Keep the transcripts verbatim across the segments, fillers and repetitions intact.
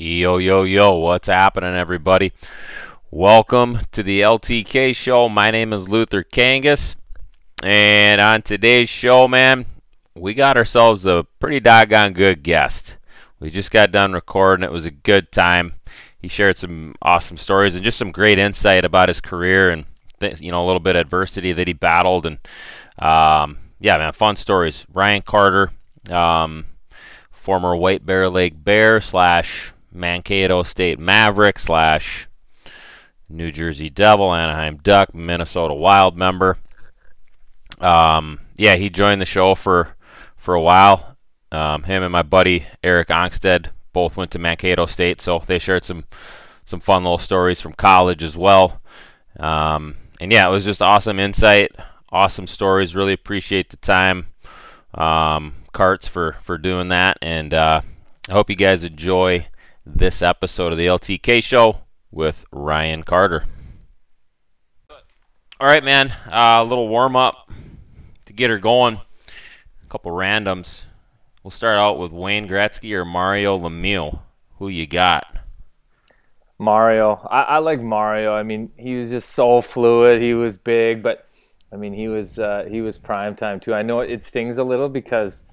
Yo, yo, yo, what's happening, everybody? Welcome to the L T K Show. My name is Luther Kangas, and on today's show, man, we got ourselves a pretty doggone good guest. We just got done recording. It was a good time. He shared some awesome stories and just some great insight about his career and, th- you know, a little bit of adversity that he battled. And, um, yeah, man, fun stories. Ryan Carter, um, former White Bear Lake Bear slash Mankato State Maverick slash New Jersey Devil, Anaheim Duck, Minnesota Wild member. Um, yeah, he joined the show for for a while. Um, him and my buddy Eric Onkstead both went to Mankato State, so they shared some some fun little stories from college as well. Um, and yeah, it was just awesome insight, awesome stories. Really appreciate the time, um, Carts, for for doing that. And uh, I hope you guys enjoy this episode of the L T K Show with Ryan Carter. All right, man, uh, a little warm-up to get her going. A couple randoms. We'll start out with Wayne Gretzky or Mario Lemieux. Who you got? Mario. I, I like Mario. I mean, he was just so fluid. He was big, but, I mean, he was uh, he was prime time, too. I know it stings a little because,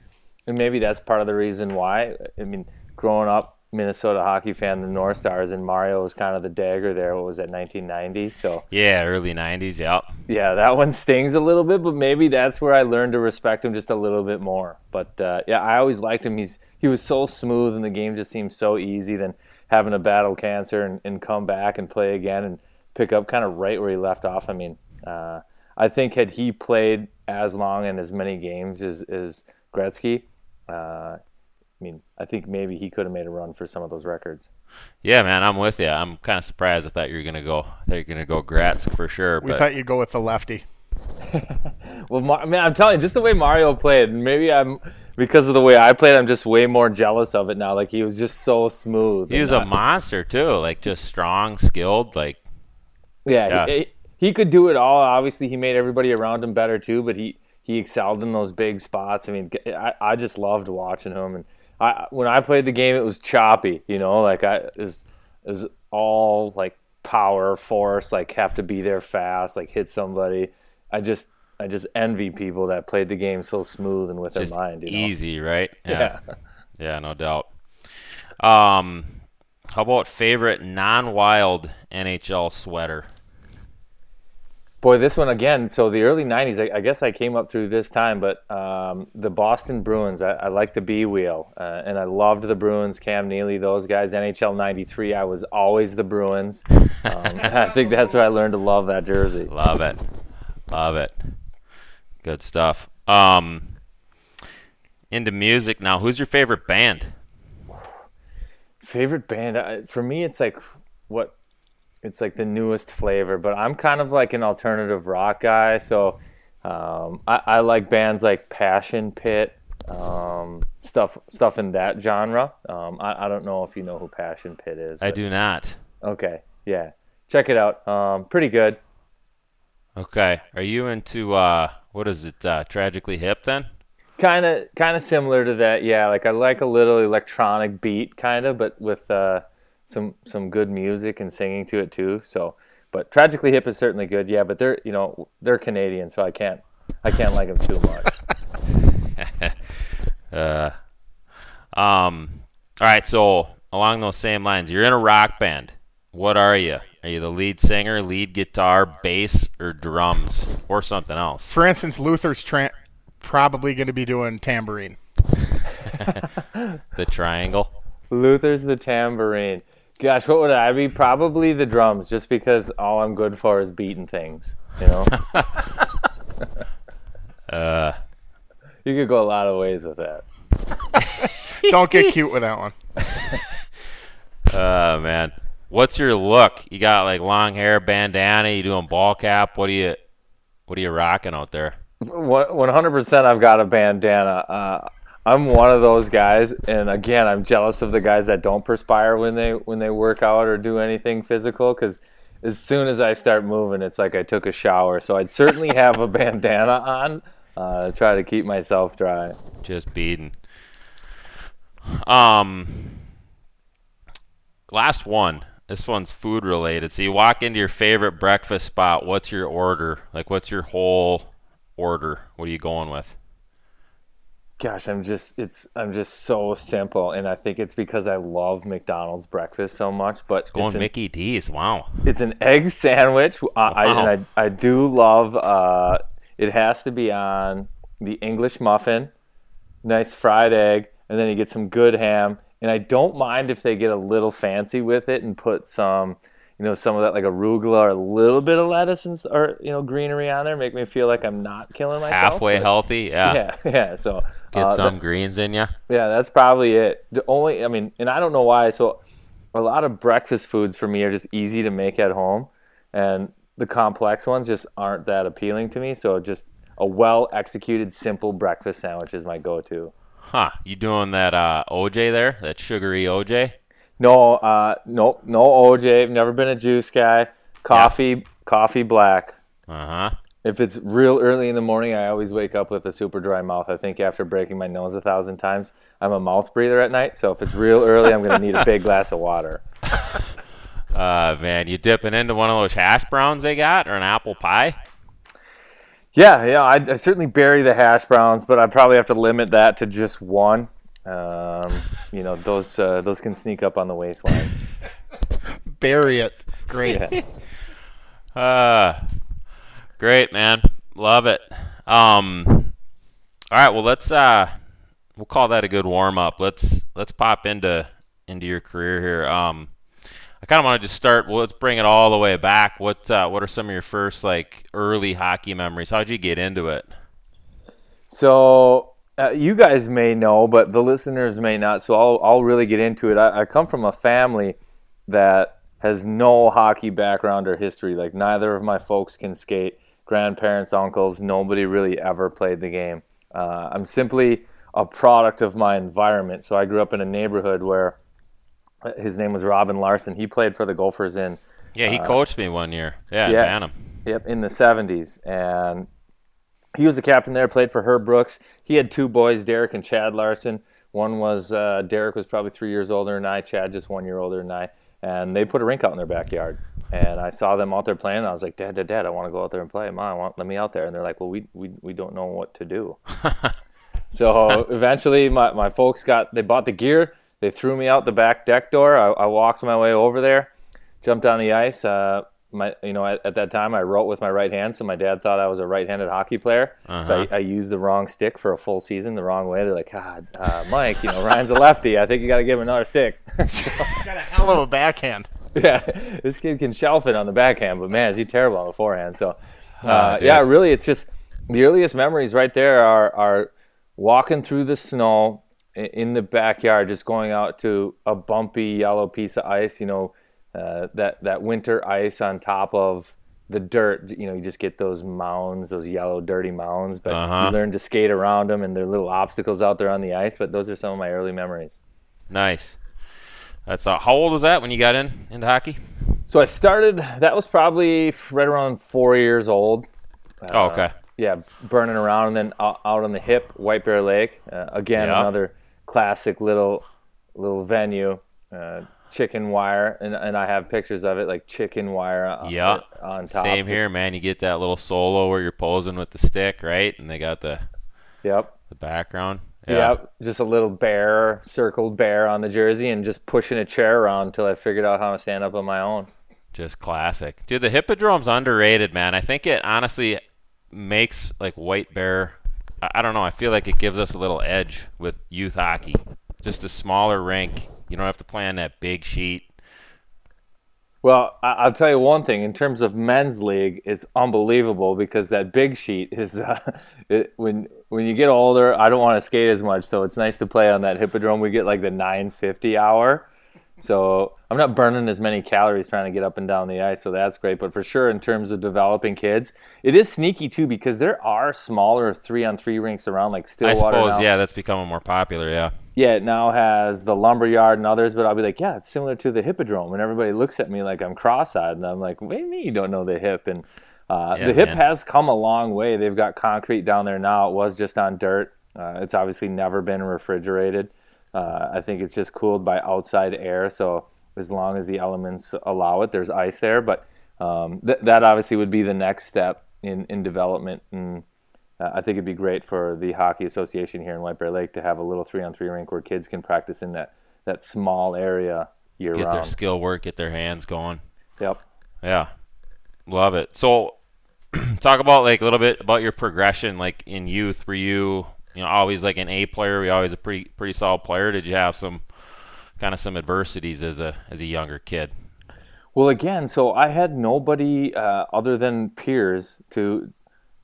and maybe that's part of the reason why. I mean, growing up, Minnesota hockey fan, the North Stars, and Mario was kind of the dagger there. What was that, nineteen ninety? So yeah, early nineties. Yeah, yeah, that one stings a little bit, but maybe that's where I learned to respect him just a little bit more. But uh, yeah, I always liked him. He's he was so smooth, and the game just seemed so easy. Then having to battle cancer and, and come back and play again and pick up kind of right where he left off. I mean, uh, I think had he played as long and as many games as as Gretzky, Uh, I mean, I think maybe he could have made a run for some of those records. Yeah, man, I'm with you. I'm kind of surprised. I thought you were going to go I thought you were going to go Gratz for sure. We but... thought you'd go with the lefty. Well, Mar- man, I'm telling you, just the way Mario played, maybe I'm because of the way I played, I'm just way more jealous of it now. Like, he was just so smooth. He was not... a monster, too. Like, just strong, skilled. Like, Yeah, yeah. He, he could do it all. Obviously, he made everybody around him better, too, but he, he excelled in those big spots. I mean, I, I just loved watching him, and I, when I played the game, it was choppy, you know, like I it was, it was all like power, force, like have to be there fast, like hit somebody. I just I just envy people that played the game so smooth and with just their mind. You know? Easy, right? Yeah. yeah, yeah, no doubt. Um, how about favorite non-wild N H L sweater? Boy, this one again. So the early nineties, I, I guess I came up through this time, but um, the Boston Bruins, I, I like the B wheel, uh, and I loved the Bruins, Cam Neely, those guys. N H L ninety-three, I was always the Bruins. Um, I think that's where I learned to love that jersey. Love it, love it. Good stuff. Um, into music now. Who's your favorite band? Favorite band I, for me, it's like what. It's like the newest flavor, but I'm kind of like an alternative rock guy, so um, I, I like bands like Passion Pit, um, stuff stuff in that genre. Um, I, I don't know if you know who Passion Pit is. But, I do not. Okay, yeah. Check it out. Um, pretty good. Okay. Are you into, uh, what is it, uh, Tragically Hip then? Kind of kind of similar to that, yeah. Like I like a little electronic beat kind of, but with... Uh, some some good music and singing to it too. So, but Tragically Hip is certainly good. Yeah, but they're you know they're Canadian, so I can't I can't like them too much. uh, um. All right. So along those same lines, you're in a rock band. What are you? Are you the lead singer, lead guitar, bass, or drums, or something else? For instance, Luther's tra- probably going to be doing tambourine. The triangle. Luther's the tambourine. Gosh, what would I be? Probably the drums, just because all I'm good for is beating things, you know? uh, you could go a lot of ways with that. Don't get cute with that one. Oh, uh, man. What's your look? You got, like, long hair, bandana, you doing ball cap. What are you, what are you rocking out there? one hundred percent I've got a bandana. Uh I'm one of those guys, and again, I'm jealous of the guys that don't perspire when they when they work out or do anything physical, because as soon as I start moving, it's like I took a shower. So I'd certainly have a bandana on uh, to try to keep myself dry. Just beating. Um, Last one. This one's food related. So you walk into your favorite breakfast spot. What's your order? Like, what's your whole order? What are you going with? Gosh, I'm just it's I'm just so simple, and I think it's because I love McDonald's breakfast so much. But it's going it's an, Mickey D's, wow! It's an egg sandwich. I, wow. I, and I I do love. Uh, it has to be on the English muffin, nice fried egg, and then you get some good ham. And I don't mind if they get a little fancy with it and put some, you know, some of that like arugula or a little bit of lettuce and, or, you know, greenery on there. Make me feel like I'm not killing myself. Halfway but, healthy, yeah. Yeah, yeah. So get uh, some that, greens in you. Yeah, that's probably it. The only, I mean, and I don't know why. So a lot of breakfast foods for me are just easy to make at home, and the complex ones just aren't that appealing to me. So just a well-executed, simple breakfast sandwich is my go-to. Huh? You doing that uh, O J there? That sugary O J? No, uh, nope, no O J. I've never been a juice guy. Coffee, yeah. coffee black. Uh-huh. If it's real early in the morning, I always wake up with a super dry mouth. I think after breaking my nose a thousand times, I'm a mouth breather at night. So if it's real early, I'm going to need a big glass of water. Uh, man, you dipping into one of those hash browns they got or an apple pie? Yeah, yeah. I, I certainly bury the hash browns, but I probably have to limit that to just one. Um, you know, those uh, those can sneak up on the waistline. Bury it. Great. Yeah. Uh, great, man. Love it. Um, all right, well, let's uh, we'll call that a good warm up. Let's let's pop into into your career here. Um, I kind of want to just start. Well, let's bring it all the way back. What uh, what are some of your first like early hockey memories? How'd you get into it? So. Uh, you guys may know, but the listeners may not, so I'll I'll really get into it. I, I come from a family that has no hockey background or history. Like, neither of my folks can skate. Grandparents, uncles, nobody really ever played the game. Uh, I'm simply a product of my environment. So I grew up in a neighborhood where his name was Robin Larson. He played for the Gophers in... Yeah, he uh, coached me one year. Yeah, yeah, Bantam. Yep, in the seventies, and... He was the captain there, played for Herb Brooks. He had two boys, Derek and Chad Larson. One was, uh, Derek was probably three years older than I, Chad just one year older than I. And they put a rink out in their backyard. And I saw them out there playing, and I was like, Dad, Dad, Dad, I want to go out there and play. Mom, I want, let me out there. And they're like, well, we we, we don't know what to do. So eventually my, my folks got, they bought the gear. They threw me out the back deck door. I, I walked my way over there, jumped on the ice, uh, My, you know, at, at that time I wrote with my right hand, so my dad thought I was a right-handed hockey player. Uh-huh. So I, I used the wrong stick for a full season, the wrong way. They're like, God, uh, Mike, you know, Ryan's a lefty. I think you got to give him another stick. So, got a hell of a backhand. Yeah, this kid can shelf it on the backhand, but man, is he terrible on the forehand. So, uh, uh, yeah, really, it's just the earliest memories right there are are walking through the snow in the backyard, just going out to a bumpy yellow piece of ice, you know. Uh, that, that winter ice on top of the dirt, you know, you just get those mounds, those yellow, dirty mounds, but uh-huh. You learn to skate around them, and there are little obstacles out there on the ice, but those are some of my early memories. Nice. That's uh, how old was that when you got in into hockey? So I started, that was probably right around four years old. Uh, oh, okay. Yeah, burning around, and then out, out on the hip, White Bear Lake. Uh, again, yep. Another classic little little venue. Uh chicken wire, and, and I have pictures of it, like chicken wire on, yeah. on top. Same here, man. You get that little solo where you're posing with the stick, right? And they got the yep the background. Yeah. Yep, just a little bear, circled bear on the jersey, and just pushing a chair around until I figured out how to stand up on my own. Just classic. Dude, the Hippodrome's underrated, man. I think it honestly makes, like, White Bear, I, I don't know, I feel like it gives us a little edge with youth hockey. Just a smaller rink. You don't have to play on that big sheet. Well, I'll tell you one thing. In terms of men's league, it's unbelievable because that big sheet is uh, it, when when you get older, I don't want to skate as much, so it's nice to play on that Hippodrome. We get like the nine fifty hour. So I'm not burning as many calories trying to get up and down the ice, so that's great. But for sure, in terms of developing kids, it is sneaky too because there are smaller three-on-three rinks around, like Stillwater. I suppose, now. Yeah, that's becoming more popular, yeah. Yeah, it now has the Lumberyard and others, but I'll be like, yeah, it's similar to the Hippodrome. And everybody looks at me like I'm cross-eyed, and I'm like, what do you mean you don't know the Hip? And uh, yeah, the Hip man. Has come a long way. They've got concrete down there now. It was just on dirt. Uh, it's obviously never been refrigerated. Uh, I think it's just cooled by outside air, so as long as the elements allow it. There's ice there, but um, th- that obviously would be the next step in, in development. And uh, I think it'd be great for the Hockey Association here in White Bear Lake to have a little three-on-three rink where kids can practice in that, that small area year-round. Get round. Their skill work, get their hands going. Yep. Yeah. Love it. So talk about like a little bit about your progression, like in youth. Were you, you know, always like an A player? Were you always a pretty pretty solid player? Did you have some kind of some adversities as a as a younger kid? Well, again, so I had nobody uh, other than peers to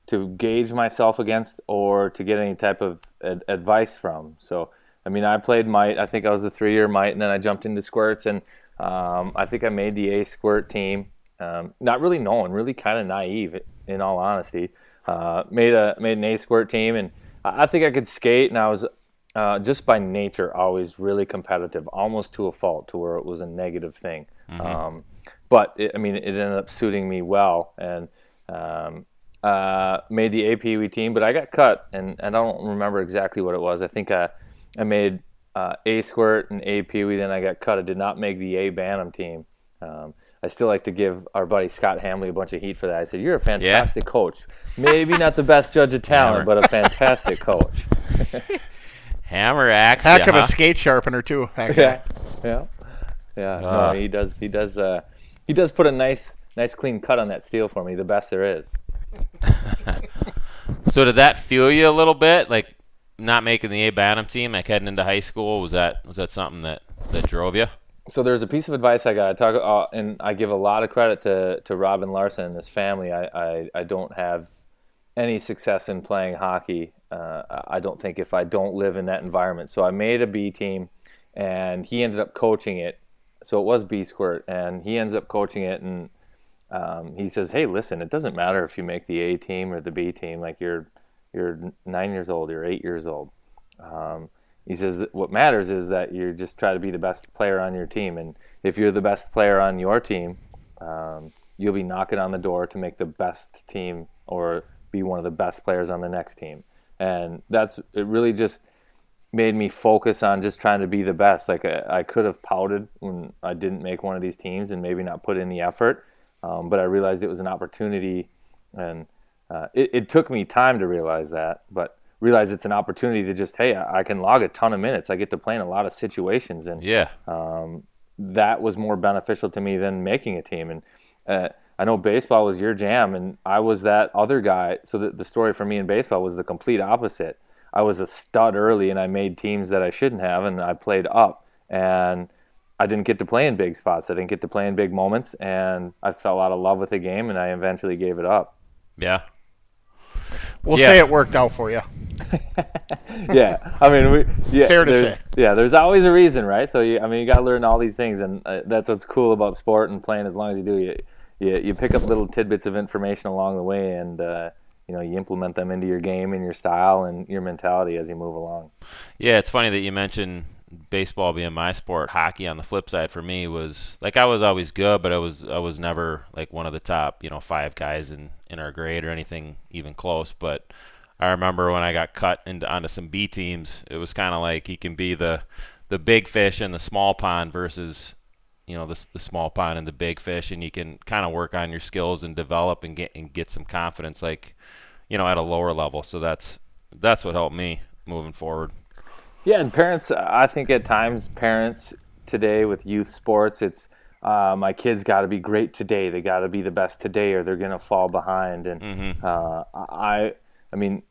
to gauge myself against or to get any type of ad- advice from. So, I mean, I played mite. I think I was a three-year mite, and then I jumped into squirts, and um, I think I made the A squirt team. Um, not really knowing, really kind of naive, in all honesty. Uh, made a made an A squirt team, and I think I could skate, and I was uh, just by nature always really competitive, almost to a fault, to where it was a negative thing. Mm-hmm. Um, but it, I mean, it ended up suiting me well, and um, uh, made the A P W team. But I got cut, and, and I don't remember exactly what it was. I think I I made uh, A squirt and A P W, then I got cut. I did not make the A Bantam team. Um, I still like to give our buddy Scott Hamley a bunch of heat for that. I said, you're a fantastic yeah. coach. Maybe not the best judge of talent, but a fantastic coach. Hammer axe. Heck of huh? a skate sharpener, too. Yeah. Yeah. Yeah. Uh, no, he does he does uh, he does put a nice nice clean cut on that steel for me, the best there is. So did that fuel you a little bit? Like not making the A Bantam team, like heading into high school, was that was that something that, that drove you? So there's a piece of advice I got. I talk, uh, and I give a lot of credit to, to Robin Larson and his family. I, I, I don't have any success in playing hockey, uh, I don't think, if I don't live in that environment. So I made a B team, and he ended up coaching it. So it was B squirt, and he ends up coaching it, and um, he says, hey, listen, it doesn't matter if you make the A team or the B team. Like, you're you're nine years old, you're eight years old. Um He says that what matters is that you just try to be the best player on your team. And if you're the best player on your team, um, you'll be knocking on the door to make the best team or be one of the best players on the next team. And that's it really just made me focus on just trying to be the best. Like I, I could have pouted when I didn't make one of these teams and maybe not put in the effort, um, but I realized it was an opportunity. And uh, it, it took me time to realize that, but realize it's an opportunity to just, hey, I can log a ton of minutes. I get to play in a lot of situations, and yeah, um, that was more beneficial to me than making a team. And uh, I know baseball was your jam, and I was that other guy. So the, the story for me in baseball was the complete opposite. I was a stud early, and I made teams that I shouldn't have, and I played up. And I didn't get to play in big spots. I didn't get to play in big moments, and I fell out of love with the game, and I eventually gave it up. Yeah. We'll yeah. say it worked out for you. yeah, I mean, we, yeah, fair to say. Yeah, there's always a reason, right? So you, I mean, you got to learn all these things, and uh, that's what's cool about sport and playing. As long as you do, you you, you pick up little tidbits of information along the way, and uh, you know, you implement them into your game and your style and your mentality as you move along. Yeah, it's funny that you mentioned baseball being my sport. Hockey, on the flip side, for me was like I was always good, but I was I was never like one of the top, you know, five guys in, in our grade or anything even close, but. I remember when I got cut into onto some B teams, it was kind of like he can be the the big fish in the small pond versus, you know, the the small pond and the big fish, and you can kind of work on your skills and develop and get and get some confidence, like, you know, at a lower level. So that's that's what helped me moving forward. Yeah, and parents, I think at times parents today with youth sports, it's uh, my kids got to be great today, they got to be the best today, or they're gonna fall behind. And mm-hmm. uh, I, I mean.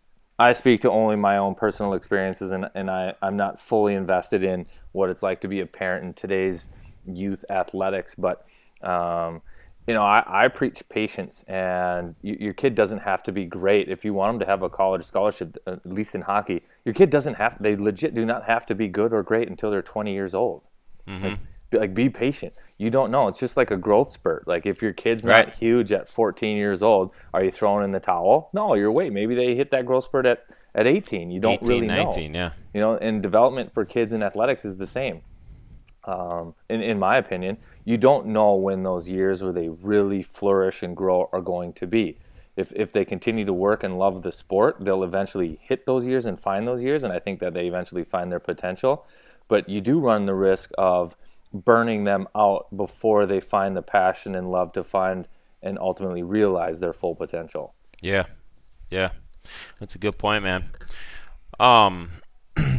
I speak to only my own personal experiences, and, and I, I'm not fully invested in what it's like to be a parent in today's youth athletics. But, um, you know, I, I preach patience, and you, your kid doesn't have to be great. If you want them to have a college scholarship, at least in hockey, your kid doesn't have – they legit do not have to be good or great until they're twenty years old. Mm-hmm. Like, like, be patient. You don't know. It's just like a growth spurt. Like, if your kid's not right. huge at fourteen years old, are you throwing in the towel? No, you're wait. Maybe they hit that growth spurt at, at eighteen. You don't eighteen, really know. nineteen, yeah. You know, and development for kids in athletics is the same. Um, in, in my opinion, you don't know when those years where they really flourish and grow are going to be. If if they continue to work and love the sport, they'll eventually hit those years and find those years, and I think that they eventually find their potential. But you do run the risk of burning them out before they find the passion and love to find and ultimately realize their full potential. Yeah. Yeah. That's a good point, man. Um,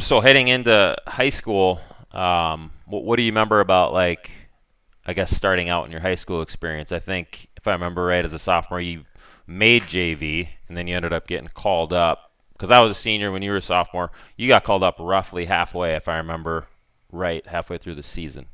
so heading into high school, um, what, what do you remember about, like, I guess starting out in your high school experience? I think, if I remember right, as a sophomore, you made J V, and then you ended up getting called up. Because I was a senior when you were a sophomore. You got called up roughly halfway, if I remember right, halfway through the season.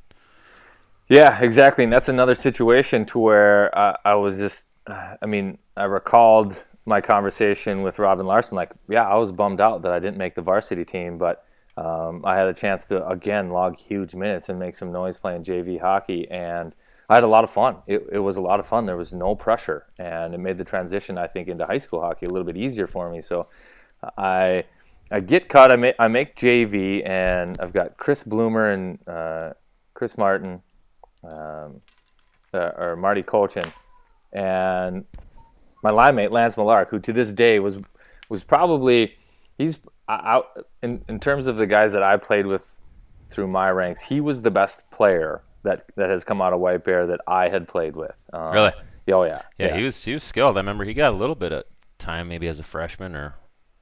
Yeah, exactly. And that's another situation to where I, I was just, I mean, I recalled my conversation with Robin Larson. Like, yeah, I was bummed out that I didn't make the varsity team, but um, I had a chance to, again, log huge minutes and make some noise playing J V hockey. And I had a lot of fun. It, it was a lot of fun. There was no pressure. And it made the transition, I think, into high school hockey a little bit easier for me. So I I get cut. I make, I make J V, and I've got Chris Bloomer and uh, Chris Martin. Um, uh, or Marty Colchin, and my line mate Lance Millark, who to this day was was probably he's out in in terms of the guys that I played with through my ranks. He was the best player that, that has come out of White Bear that I had played with. Um, really? Oh yeah, yeah. Yeah. He was he was skilled. I remember he got a little bit of time maybe as a freshman or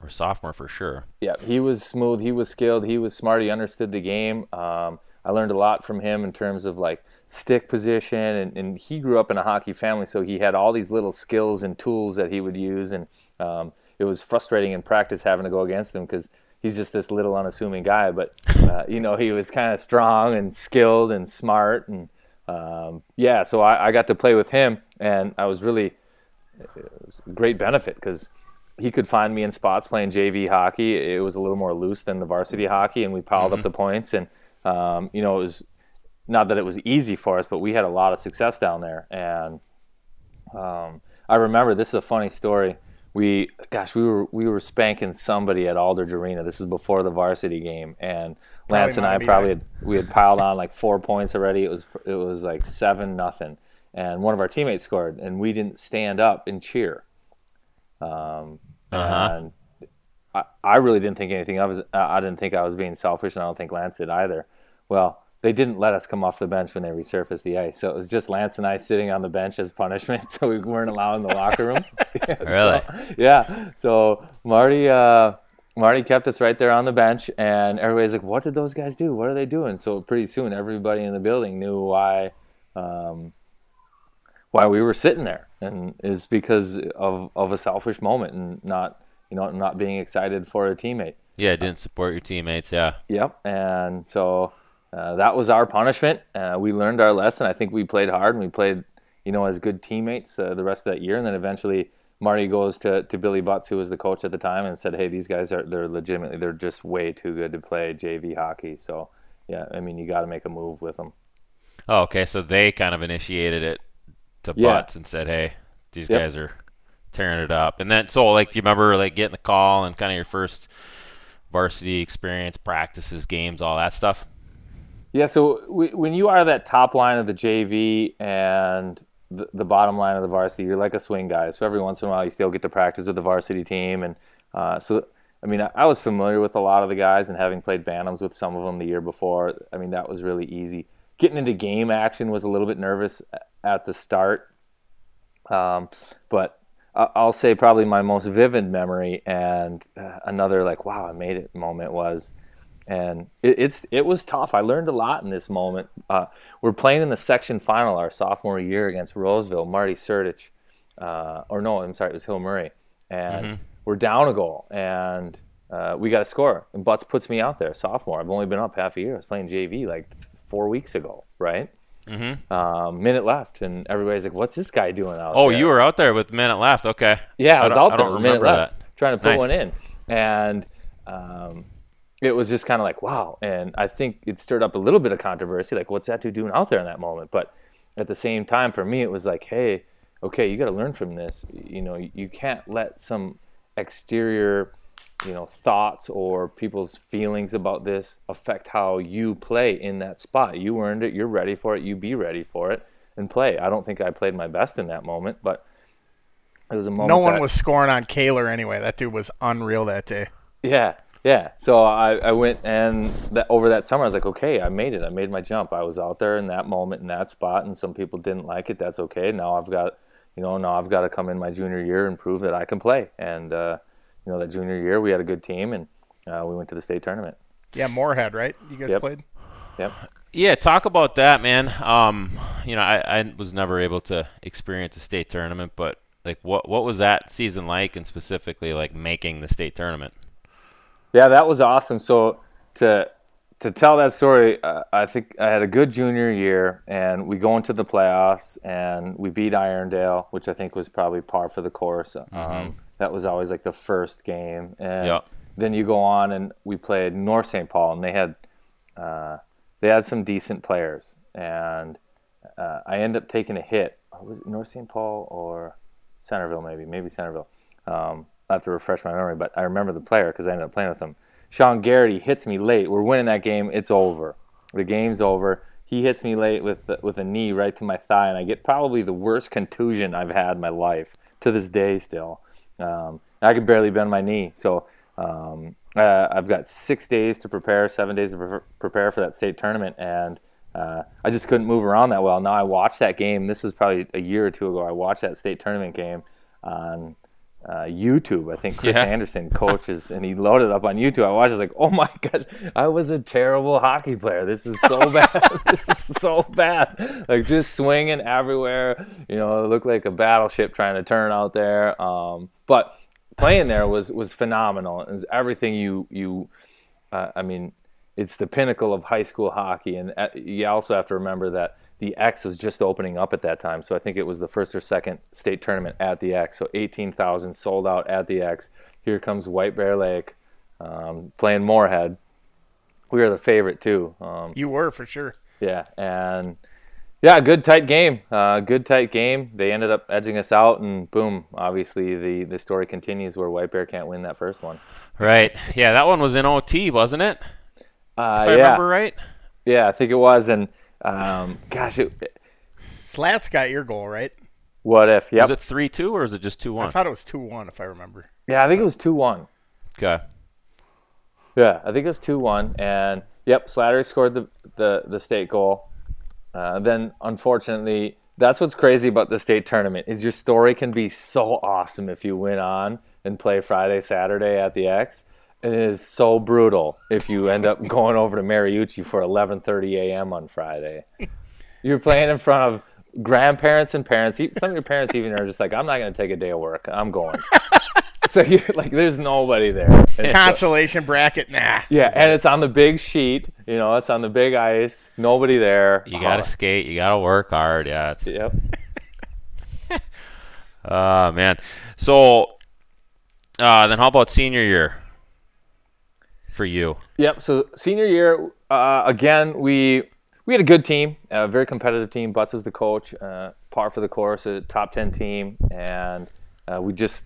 or sophomore for sure. Yeah, he was smooth. He was skilled. He was smart. He understood the game. Um, I learned a lot from him in terms of like stick position, and, and he grew up in a hockey family, so he had all these little skills and tools that he would use, and um, it was frustrating in practice having to go against him because he's just this little unassuming guy, but uh, you know, he was kind of strong and skilled and smart, and um, yeah, so I, I got to play with him, and I was really it was a great benefit because he could find me in spots playing J V hockey. It was a little more loose than the varsity hockey, and we piled mm-hmm. up the points, and um, you know, it was not that it was easy for us, but we had a lot of success down there. And um, I remember, this is a funny story. We, gosh, we were we were spanking somebody at Aldridge Arena. This is before the varsity game, and Lance and I probably had, we had piled on like four points already. It was it was like seven nothing, and one of our teammates scored, and we didn't stand up and cheer. Um, uh-huh. And I, I really didn't think anything of it. I didn't think I was being selfish, and I don't think Lance did either. Well, they didn't let us come off the bench when they resurfaced the ice. So it was just Lance and I sitting on the bench as punishment. So we weren't allowed in the locker room. Yeah, really? So, yeah. So Marty, uh, Marty kept us right there on the bench, and everybody's like, what did those guys do? What are they doing? So pretty soon everybody in the building knew why, um, why we were sitting there. And it's because of, of a selfish moment and not, you know, not being excited for a teammate. Yeah. Didn't support your teammates. Yeah. Yep. And so, Uh, that was our punishment. Uh, we learned our lesson. I think we played hard, and we played, you know, as good teammates uh, the rest of that year. And then eventually Marty goes to, to Billy Butts, who was the coach at the time, and said, hey, these guys are, they're legitimately, they're just way too good to play J V hockey. So, yeah, I mean, you got to make a move with them. Oh, okay. So they kind of initiated it to yeah. Butts and said, hey, these yep. guys are tearing it up. And then, so, like, do you remember, like, getting the call and kind of your first varsity experience, practices, games, all that stuff? Yeah, so we, when you are that top line of the J V and the, the bottom line of the varsity, you're like a swing guy. So every once in a while, you still get to practice with the varsity team. And uh, so, I mean, I, I was familiar with a lot of the guys, and having played Bantams with some of them the year before, I mean, that was really easy. Getting into game action was a little bit nervous at the start. Um, but I, I'll say probably my most vivid memory and uh, another like, wow, I made it moment was, and it, it's it was tough. I learned a lot in this moment. Uh, we're playing in the section final our sophomore year against Roseville, Marty Sertich. Uh, or no, I'm sorry, it was Hill Murray. And mm-hmm. we're down a goal, and uh, we got a score. And Butts puts me out there, sophomore. I've only been up half a year. I was playing J V like four weeks ago, right? Mm-hmm. Um, minute left, and everybody's like, what's this guy doing out oh, there? Oh, you were out there with minute left, okay. Yeah, I, I was out there with minute left, that. trying to put nice. one in. And... Um, it was just kind of like, wow. And I think it stirred up a little bit of controversy. Like, what's that dude doing out there in that moment? But at the same time, for me, it was like, hey, okay, you got to learn from this. You know, you can't let some exterior, you know, thoughts or people's feelings about this affect how you play in that spot. You earned it. You're ready for it. You be ready for it and play. I don't think I played my best in that moment, but it was a moment. No one that... was scoring on Kaler anyway. That dude was unreal that day. Yeah. Yeah, so I, I went and that, over that summer I was like, okay, I made it. I made my jump. I was out there in that moment, in that spot, and some people didn't like it. That's okay. Now I've got, you know, now I've got to come in my junior year and prove that I can play. And, uh, you know, that junior year we had a good team, and uh, we went to the state tournament. Yeah, Moorhead, right? You guys yep. played? Yep. Yeah, talk about that, man. Um, you know, I, I was never able to experience a state tournament, but, like, what what was that season like, and specifically, like, making the state tournament? Yeah, that was awesome. So to to tell that story, uh, I think I had a good junior year, and we go into the playoffs, and we beat Irondale, which I think was probably par for the course. Um, mm-hmm. That was always like the first game. And yep. then you go on, and we played North Saint Paul, and they had uh, they had some decent players. And uh, I end up taking a hit. Was it North Saint Paul or Centerville maybe? Maybe Centerville. Um I have to refresh my memory, but I remember the player because I ended up playing with him. Sean Garrity hits me late. We're winning that game. It's over. The game's over. He hits me late with with a knee right to my thigh, and I get probably the worst contusion I've had in my life to this day still. Um, I could barely bend my knee. So um, uh, I've got six days to prepare, seven days to pre- prepare for that state tournament, and uh, I just couldn't move around that well. Now I watched that game. This was probably a year or two ago. I watched that state tournament game on Uh, YouTube. I think Chris yeah. Anderson coaches, and he loaded up on YouTube. I watched it, I was like, oh my god, I was a terrible hockey player. This is so bad. This is so bad. Like, just swinging everywhere. You know, it looked like a battleship trying to turn out there. Um, but playing there was was phenomenal. It was everything you you. Uh, I mean, it's the pinnacle of high school hockey, and uh, you also have to remember that the X was just opening up at that time, so I think it was the first or second state tournament at the X. So eighteen thousand sold out at the X. Here comes White Bear Lake um, playing Moorhead. We were the favorite too. Um, you were for sure. Yeah, and yeah, good tight game. Uh, good tight game. They ended up edging us out, and boom. Obviously, the the story continues where White Bear can't win that first one. Right. Yeah, that one was in O T, wasn't it? Uh, if I yeah. remember right. Yeah, I think it was, and. Um, gosh, it, it, Slats got your goal, right? What if? Yep. Was it three two or is it just two one? I thought it was two one if I remember. Yeah, I think it was two one. Okay. Yeah, I think it was two one, and yep, Slattery scored the the, the state goal. Uh, then, unfortunately, that's what's crazy about the state tournament is your story can be so awesome if you win on and play Friday, Saturday at the X. And it is so brutal if you end up going over to Mariucci for eleven thirty a.m. on Friday. You're playing in front of grandparents and parents. Some of your parents even are just like, I'm not going to take a day of work. I'm going. So you're like, there's nobody there. And Consolation so, bracket, nah. Yeah, and it's on the big sheet. You know, it's on the big ice. Nobody there. You got to oh. skate. You got to work hard. Yeah. It's... Yep. Oh, uh, man. So uh, then how about senior year? For you. Yep. So senior year, uh, again, we we had a good team, a very competitive team. Butts was the coach, uh, par for the course, a top ten team, and uh, we just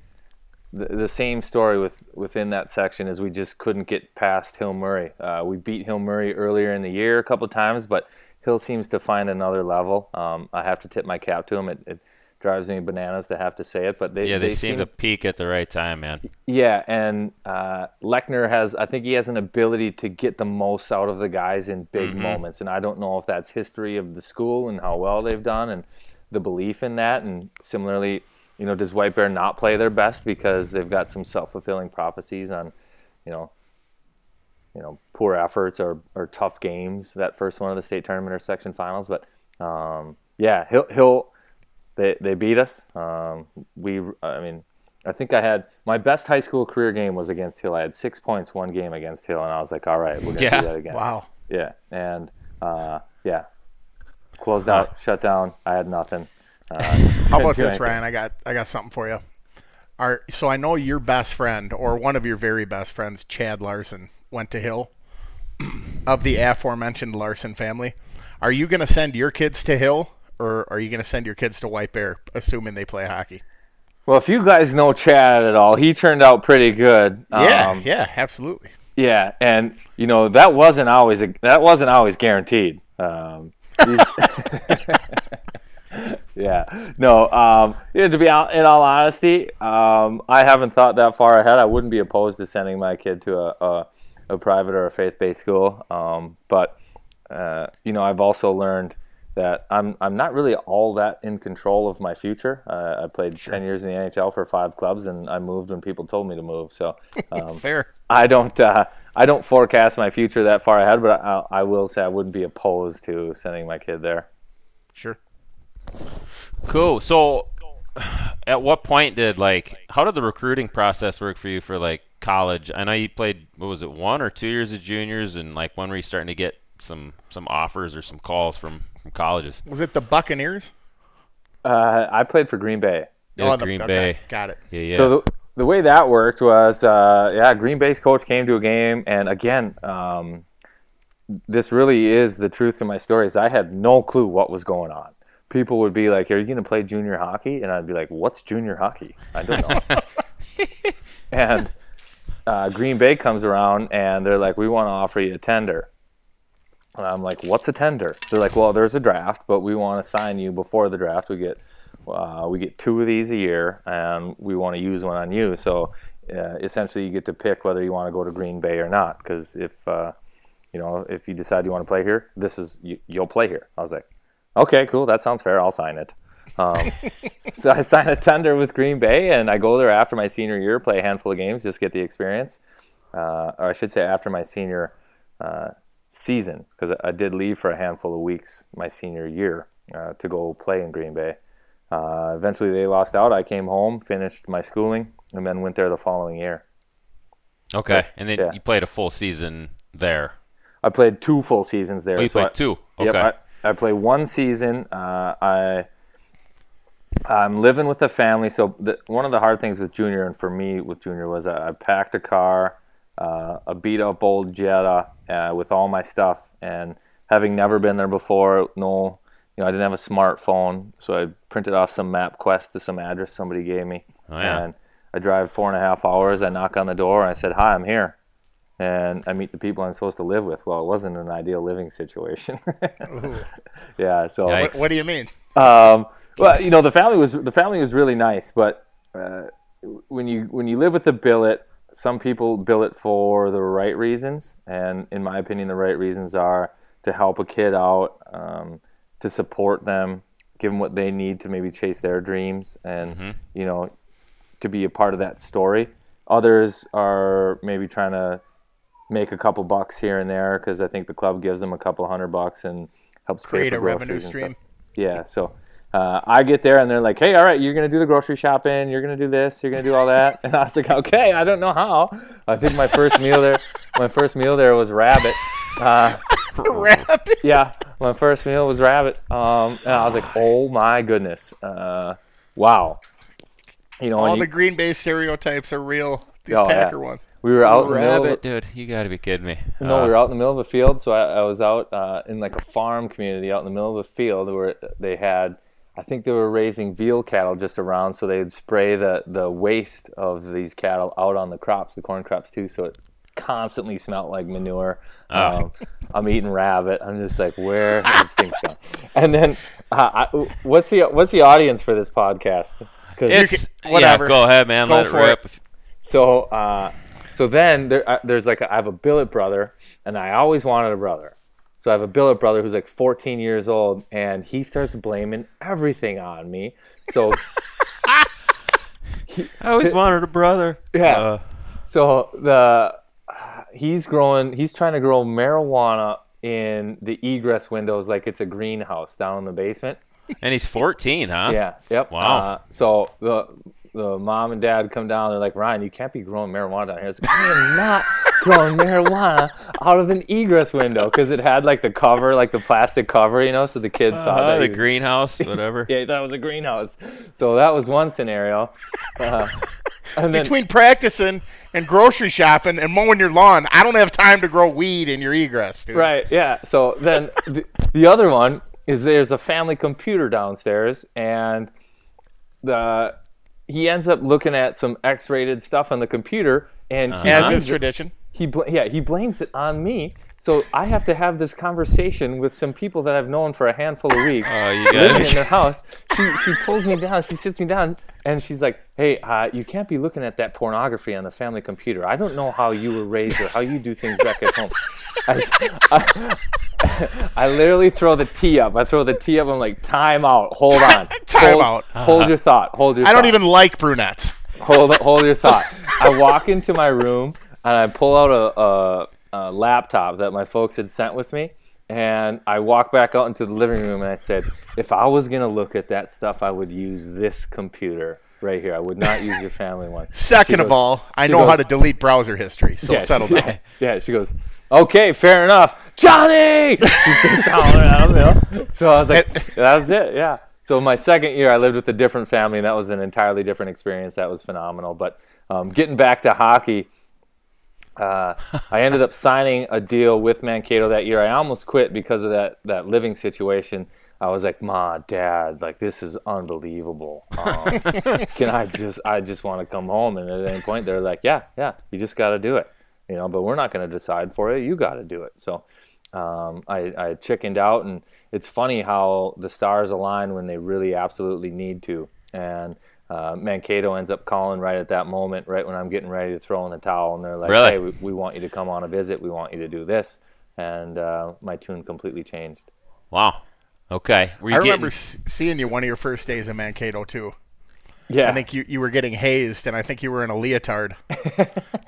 the, the same story with within that section is we just couldn't get past Hill Murray. Uh, we beat Hill Murray earlier in the year a couple of times, but Hill seems to find another level. Um, I have to tip my cap to him. It, it drives me bananas to have to say it, but they yeah they, they seem, seem to peak at the right time, man. Yeah, and uh, Lechner has I think he has an ability to get the most out of the guys in big mm-hmm. moments, and I don't know if that's history of the school and how well they've done and the belief in that. And similarly, you know, does White Bear not play their best because they've got some self-fulfilling prophecies on, you know, you know, poor efforts or or tough games that first one of the state tournament or section finals, but um, yeah, he'll he'll. They they beat us. Um, we I mean, I think I had my best high school career game was against Hill. I had six points one game against Hill, and I was like, all right, we're gonna yeah. do that again. Wow. Yeah, and uh, yeah, closed wow. out, shut down. I had nothing. Uh, How about this, anything. Ryan? I got I got something for you. Our, so I know your best friend or one of your very best friends, Chad Larson, went to Hill of the aforementioned Larson family. Are you gonna send your kids to Hill? Or are you going to send your kids to White Bear, assuming they play hockey? Well, if you guys know Chad at all, he turned out pretty good. Yeah, um, yeah, absolutely. Yeah, and you know that wasn't always a, that wasn't always guaranteed. Um, yeah, No, um, you know, to be out, in all honesty, um, I haven't thought that far ahead. I wouldn't be opposed to sending my kid to a, a, a private or a faith-based school. Um, but, uh, you know, I've also learned that I'm I'm not really all that in control of my future. Uh, I played sure. ten years in the N H L for five clubs, and I moved when people told me to move. So um, fair. I don't uh, I don't forecast my future that far ahead, but I, I will say I wouldn't be opposed to sending my kid there. Sure. Cool. So, at what point did like how did the recruiting process work for you for like college? I know you played what was it one or two years of juniors, and like when were you starting to get some some offers or some calls from? From colleges. Was it the Buccaneers? Uh, I played for Green Bay. Yeah, oh, the, Green okay. Bay. Got it. Yeah, yeah. So the, the way that worked was, uh, yeah, Green Bay's coach came to a game, and again, um, this really is the truth to my stories. I had no clue what was going on. People would be like, "Are you going to play junior hockey?" And I'd be like, "What's junior hockey? I don't know." And uh, Green Bay comes around, and they're like, "We want to offer you a tender." And I'm like, "What's a tender?" They're like, "Well, there's a draft, but we want to sign you before the draft. We get uh, we get two of these a year, and we want to use one on you. So uh, essentially, you get to pick whether you want to go to Green Bay or not. Because if uh, you know, if you decide you want to play here, this is you, you'll play here." I was like, "Okay, cool, that sounds fair. I'll sign it." Um, so I signed a tender with Green Bay, and I go there after my senior year, play a handful of games, just get the experience, uh, or I should say, after my senior. Uh, season because I did leave for a handful of weeks my senior year uh, to go play in Green Bay. Uh, eventually they lost out. I came home, finished my schooling, and then went there the following year. Okay, but, and then yeah. you played a full season there. I played two full seasons there. Oh, you so played I, two? Okay. Yep, I, I played one season. Uh, I, I'm living with a family, so the, one of the hard things with junior, and for me with junior, was I, I packed a car, Uh, a beat-up old Jetta uh, with all my stuff, and having never been there before, no, you know, I didn't have a smartphone, so I printed off some MapQuest to some address somebody gave me, oh, yeah. and I drive four and a half hours. I knock on the door, and I said, "Hi, I'm here," and I meet the people I'm supposed to live with. Well, it wasn't an ideal living situation. yeah. So, what, what do you mean? Um, well, you know, the family was the family was really nice, but uh, when you when you live with the billet. Some people billet for the right reasons, and in my opinion, the right reasons are to help a kid out, um, to support them, give them what they need to maybe chase their dreams, and mm-hmm. you know, to be a part of that story. Others are maybe trying to make a couple bucks here and there because I think the club gives them a couple hundred bucks and helps create pay for a revenue stream. Yeah, so. Uh, I get there and they're like, "Hey, all right, you're gonna do the grocery shopping, you're gonna do this, you're gonna do all that," and I was like, "Okay, I don't know how." I think my first meal there, my first meal there was rabbit. Uh, rabbit. Yeah, my first meal was rabbit, um, and I was like, "Oh my goodness, uh, wow!" You know, all the you, Green Bay stereotypes are real. These oh, Packer yeah. ones. We were out oh, in the rabbit, middle of, dude. You got to be kidding me. No, uh, we were out in the middle of a field, so I, I was out uh, in like a farm community, out in the middle of a field where they had. I think they were raising veal cattle just around, so they'd spray the, the waste of these cattle out on the crops, the corn crops too, so it constantly smelled like manure. Oh. Um, I'm eating rabbit. I'm just like, where have things gone? And then, uh, I, what's the what's the audience for this podcast? It's, whatever. Yeah, go ahead, man. Go Let it rip. It. So, uh, so then there, uh, there's like a, I have a billet brother, and I always wanted a brother. So I have a billet brother who's like fourteen years old, and he starts blaming everything on me. So he, I always wanted a brother. Yeah. Uh. So the he's growing. He's trying to grow marijuana in the egress windows like it's a greenhouse down in the basement. And he's fourteen, huh? Yeah. Yep. Wow. Uh, so the the mom and dad come down. They're like, "Ryan, you can't be growing marijuana down here." It's like, I am not. Growing marijuana out of an egress window because it had like the cover, like the plastic cover, you know. So the kid uh, thought that the was, greenhouse, whatever. Yeah, he thought it was a greenhouse. So that was one scenario. Uh, and then, between practicing and grocery shopping and mowing your lawn, I don't have time to grow weed in your egress, dude. Right? Yeah. So then the, the other one is there's a family computer downstairs, and the he ends up looking at some X-rated stuff on the computer, and uh-huh. as is tradition. He bl- yeah, he blames it on me. So I have to have this conversation with some people that I've known for a handful of weeks, uh, you living gotta... in their house. She she pulls me down. She sits me down, and she's like, "Hey, uh, you can't be looking at that pornography on the family computer. I don't know how you were raised or how you do things back at home." I, I, I literally throw the T up. I throw the T up. I'm like, "Time out. Hold on. Time hold, out. Uh-huh. Hold your thought. Hold your. I thought. don't even like brunettes. Hold hold your thought." I walk into my room. And I pull out a, a, a laptop that my folks had sent with me, and I walk back out into the living room, and I said, if I was going to look at that stuff, I would use this computer right here. I would not use your family one. Second goes, of all, I know goes, how to delete browser history, so yeah, settle she, down. Yeah, she goes, okay, fair enough. Johnny! She sits down and out, you know? So I was like, that was it, yeah. So my second year, I lived with a different family, and that was an entirely different experience. That was phenomenal. But um, getting back to hockey, Uh, I ended up signing a deal with Mankato that year. I almost quit because of that, that living situation. I was like, Ma, Dad, like this is unbelievable. Um, can I just, I just want to come home. And at any point, they're like, yeah, yeah, you just got to do it, you know. But we're not going to decide for you. You got to do it. So um, I, I chickened out, and it's funny how the stars align when they really absolutely need to. And Uh, Mankato ends up calling right at that moment, right when I'm getting ready to throw in the towel, and they're like, really? hey, we, we want you to come on a visit. We want you to do this. And uh, my tune completely changed. Wow. Okay. Were you I getting... remember seeing you one of your first days in Mankato, too. Yeah. I think you, you were getting hazed, and I think you were in a leotard.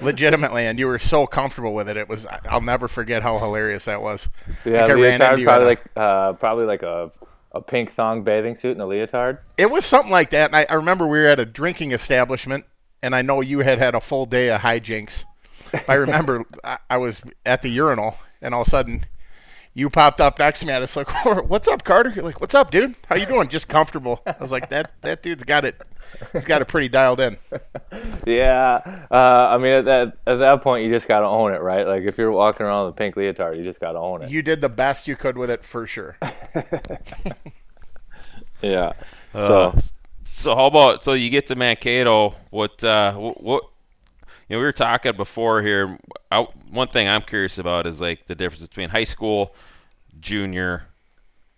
Legitimately, and you were so comfortable with it. It was, I'll never forget how hilarious that was. Yeah, I leotard, I probably, like, uh, probably like a... A pink thong bathing suit and a leotard? It was something like that. And I, I remember we were at a drinking establishment, and I know you had had a full day of hijinks. I remember I, I was at the urinal, and all of a sudden you popped up next to me. I was like, what's up, Carter? You're like, what's up, dude? How you doing? Just comfortable. I was like, that that dude's got it. He's got it pretty dialed in. Yeah. Uh, I mean, at that, at that point, you just got to own it, right? Like, if you're walking around with a pink leotard, you just got to own it. You did the best you could with it for sure. Yeah. Uh, so so how about, so you get to Mankato, what, uh, what, you know, we were talking before here. I, one thing I'm curious about is, like, the difference between high school, junior,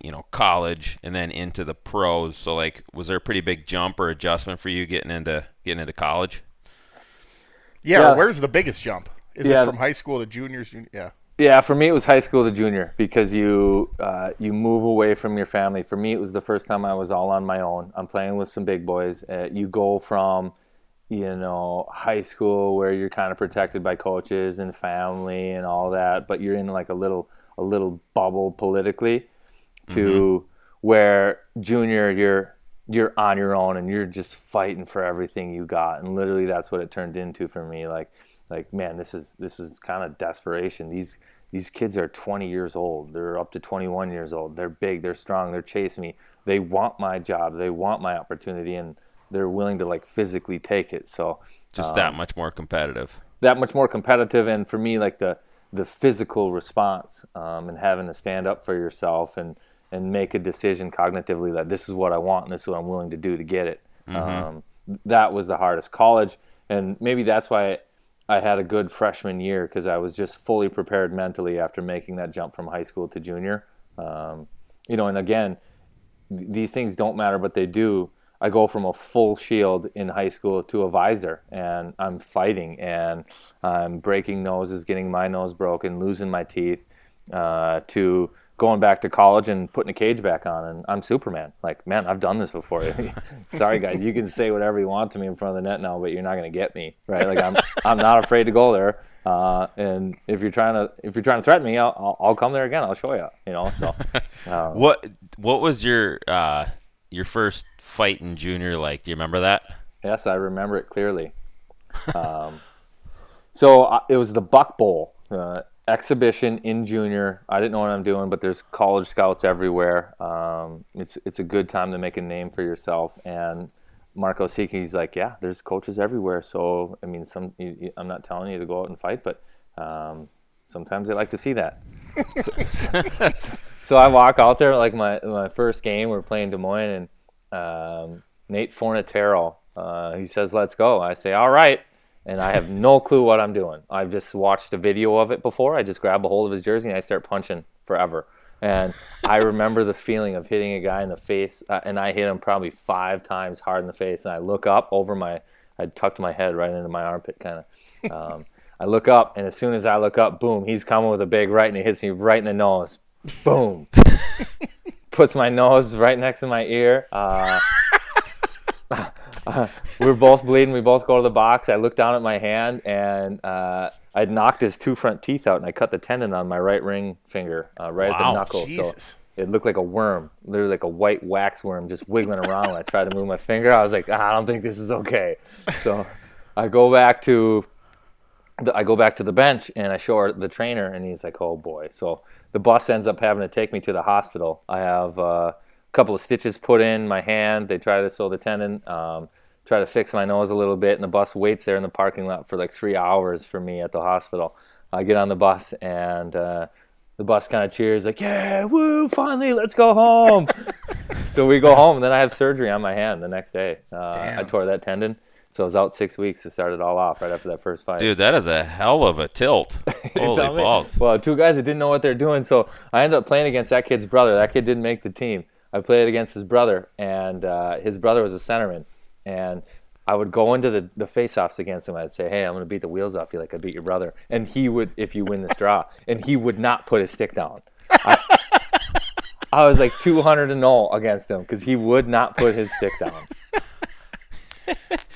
you know, college, and then into the pros. So, like, was there a pretty big jump or adjustment for you getting into getting into college? Yeah, yeah. Where's the biggest jump? Is yeah. it from high school to juniors? Junior? Yeah. Yeah, for me it was high school to junior because you uh, you move away from your family. For me, it was the first time I was all on my own. I'm playing with some big boys. Uh, you go from, you know, high school where you're kind of protected by coaches and family and all that, but you're in like a little a little bubble politically, to mm-hmm. where junior you're you're on your own and you're just fighting for everything you got. And literally that's what it turned into for me. Like, like man, this is this is kind of desperation. These these kids are twenty years old. They're up to twenty-one years old. They're big. They're strong. They're chasing me. They want my job. They want my opportunity, and they're willing to like physically take it. So just um, that much more competitive. That much more competitive, and for me, like the the physical response um, and having to stand up for yourself and and make a decision cognitively that this is what I want and this is what I'm willing to do to get it. Mm-hmm. Um, that was the hardest. College, and maybe that's why I had a good freshman year because I was just fully prepared mentally after making that jump from high school to junior. Um, you know, and again, th- these things don't matter, but they do. I go from a full shield in high school to a visor, and I'm fighting, and I'm breaking noses, getting my nose broken, losing my teeth, uh, to going back to college and putting a cage back on, and I'm Superman. Like, man, I've done this before. Sorry, guys, you can say whatever you want to me in front of the net now, but you're not going to get me, right? Like, I'm I'm not afraid to go there, uh, and if you're trying to if you're trying to threaten me, I'll I'll, I'll come there again. I'll show you, you know. So, um, what what was your uh, your first fight in junior like? Do you remember that? Yes, I remember it clearly. Um, so uh, it was the Buck Bowl uh, exhibition in junior. I didn't know what I'm doing, but there's college scouts everywhere. Um, it's it's a good time to make a name for yourself. And Marco Sicchi's like, yeah, there's coaches everywhere. So I mean, some you, you, I'm not telling you to go out and fight, but um, sometimes they like to see that. so, so, so I walk out there like my my first game. We're playing Des Moines and. Um, Nate Fornatero, uh, he says, let's go. I say, all right. and I have no clue what I'm doing. I've just watched a video of it before. I just grab a hold of his jersey and I start punching forever. And I remember the feeling of hitting a guy in the face, uh, and I hit him probably five times hard in the face. And I look up over my, I tucked my head right into my armpit kind of. Um, I look up, and as soon as I look up, boom, he's coming with a big right, and it hits me right in the nose. Boom. Puts my nose right next to my ear. Uh, uh, we were both bleeding. We both go to the box. I look down at my hand, and uh, I'd knocked his two front teeth out, and I cut the tendon on my right ring finger, uh, right wow, at the knuckle. Jesus. So it looked like a worm, literally like a white wax worm just wiggling around when I tried to move my finger. I was like, ah, I don't think this is okay. So I go back to the, I go back to the bench, and I show the trainer, and he's like, oh, boy. So the bus ends up having to take me to the hospital. I have uh, a couple of stitches put in my hand. They try to sew the tendon. Um, try to fix my nose a little bit, and the bus waits there in the parking lot for like three hours for me at the hospital. I get on the bus, and uh, the bus kind of cheers, like, yeah, woo, finally, let's go home. So we go home, and then I have surgery on my hand the next day. Uh, I tore that tendon, so I was out six weeks to start it all off right after that first fight. Dude, that is a hell of a tilt. Holy balls. Well, two guys that didn't know what they're doing, so I ended up playing against that kid's brother. That kid didn't make the team. I played against his brother, and uh, his brother was a centerman. And I would go into the, the face-offs against him. I'd say, hey, I'm going to beat the wheels off you like I beat your brother. And he would, if you win this draw. And he would not put his stick down. I, I was like two hundred and oh against him because he would not put his stick down.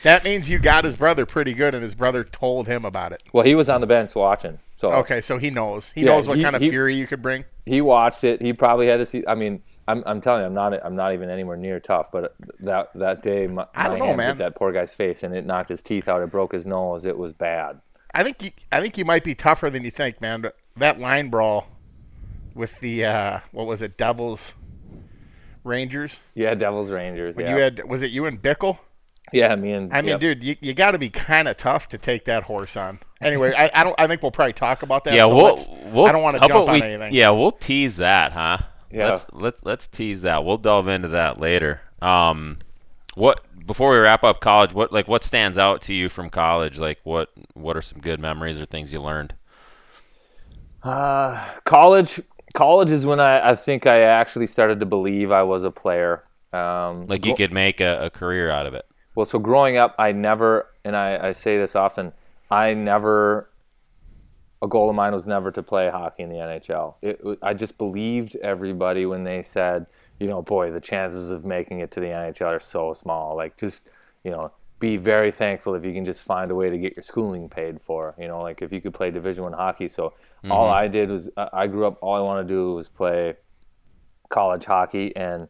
That means you got his brother pretty good, and his brother told him about it. Well, he was on the bench watching. So okay, so he knows. He yeah, knows what he, kind of he, fury you could bring. He watched it. He probably had to see – I mean – I'm, I'm telling you, I'm not. I'm not even anywhere near tough. But that that day, my, I don't my know, hand man. hit that poor guy's face, and it knocked his teeth out. It broke his nose. It was bad. I think you, I think you might be tougher than you think, man. But that line brawl with the uh, what was it, Devils Rangers? Yeah, Devils Rangers. When yeah. you had was it you and Bickle? Yeah, me and. I mean, yep. dude, you you got to be kind of tough to take that horse on. Anyway, I, I don't. I think we'll probably talk about that. Yeah, so we'll, we'll. I don't want to jump on we, anything. Yeah, we'll tease that, huh? Yeah. Let's let's let's tease that. We'll delve into that later. Um, what before we wrap up college? What like what stands out to you from college? Like what what are some good memories or things you learned? Uh, college college is when I, I think I actually started to believe I was a player. Um, like you could make a, a career out of it. Well, so growing up, I never, and I, I say this often, I never. A goal of mine was never to play hockey in the N H L. It, I just believed everybody when they said, you know, boy, the chances of making it to the N H L are so small. Like, just, you know, be very thankful if you can just find a way to get your schooling paid for, you know, like if you could play Division I hockey. So mm-hmm. all I did was, I grew up, all I wanted to do was play college hockey. And,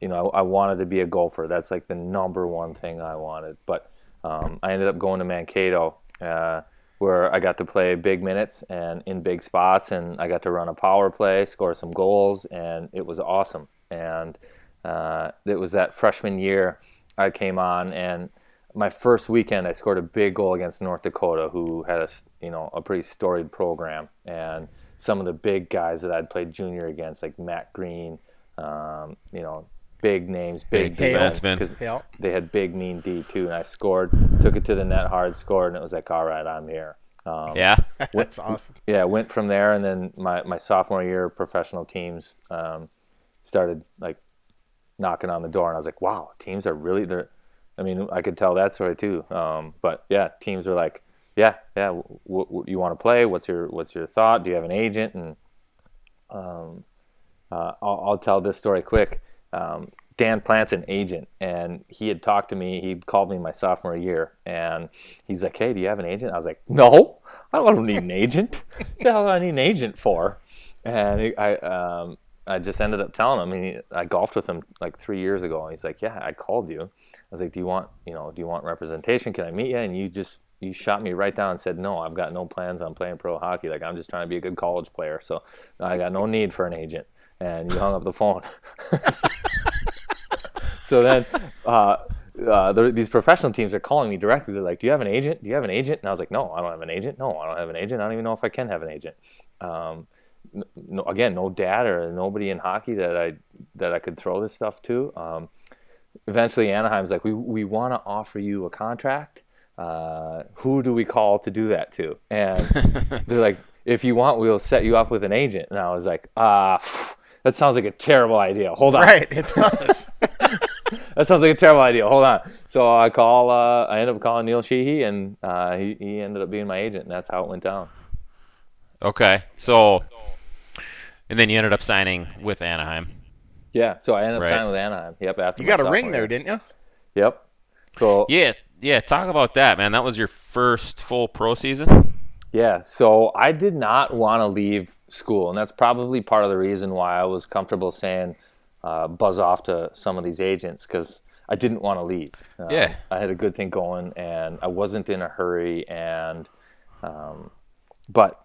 you know, I wanted to be a golfer. That's like the number one thing I wanted. But um, I ended up going to Mankato, uh, where I got to play big minutes and in big spots, and I got to run a power play, score some goals, and it was awesome. And uh, it was that freshman year I came on, and my first weekend I scored a big goal against North Dakota, who had a, you know, a pretty storied program. And some of the big guys that I'd played junior against, like Matt Green, um, you know, big names, big defensemen, because they had big, mean D too, and I scored, took it to the net hard, scored, and it was like, all right, I'm here. Um, yeah, went, that's awesome. Yeah, went from there, and then my, my sophomore year, professional teams um, started like knocking on the door, and I was like, wow, teams are really there. I mean, I could tell that story too, um, but yeah, teams were like, yeah, yeah, w- w- you want to play? What's your what's your thought? Do you have an agent? And um, uh, I'll, I'll tell this story quick. Um, Dan Plant's an agent, and he had talked to me. He'd called me my sophomore year, and he's like, hey, do you have an agent? I was like, no, I don't need an agent. What the hell do I need an agent for? And he, I um, I just ended up telling him. I mean, I golfed with him like three years ago, and he's like, yeah, I called you. I was like, do you want, you know, do you want representation? Can I meet you? And you just you shot me right down and said, no, I've got no plans on playing pro hockey. Like, I'm just trying to be a good college player, so I got no need for an agent. And you hung up the phone. So then uh, uh, the, these professional teams are calling me directly. They're like, do you have an agent? Do you have an agent? And I was like, no, I don't have an agent. No, I don't have an agent. I don't even know if I can have an agent. Um, no, again, no dad or nobody in hockey that I that I could throw this stuff to. Um, eventually, Anaheim's like, we, we want to offer you a contract. uh, who do we call to do that to? And they're like, if you want, we'll set you up with an agent. And I was like, ah, uh, that sounds like a terrible idea. Hold on. Right, it does. That sounds like a terrible idea. Hold on. So I call. Uh, I ended up calling Neil Sheehy, and uh, he he ended up being my agent, and that's how it went down. Okay. So, and then you ended up signing with Anaheim. Yeah. So I ended up right. signing with Anaheim. Yep. After you got a ring there, didn't you? Yep. So yeah, yeah. Talk about that, man. That was your first full pro season. Yeah, so I did not want to leave school, and that's probably part of the reason why I was comfortable saying uh, buzz off to some of these agents, because I didn't want to leave. Uh, yeah. I had a good thing going, and I wasn't in a hurry. And um, but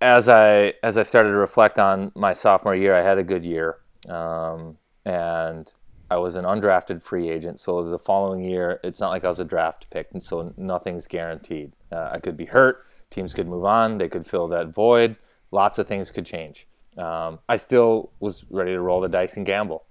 as I as I started to reflect on my sophomore year, I had a good year, um, and I was an undrafted free agent, so the following year, it's not like I was a draft pick, and so nothing's guaranteed. Uh, I could be hurt. Teams could move on. They could fill that void. Lots of things could change. Um, I still was ready to roll the dice and gamble.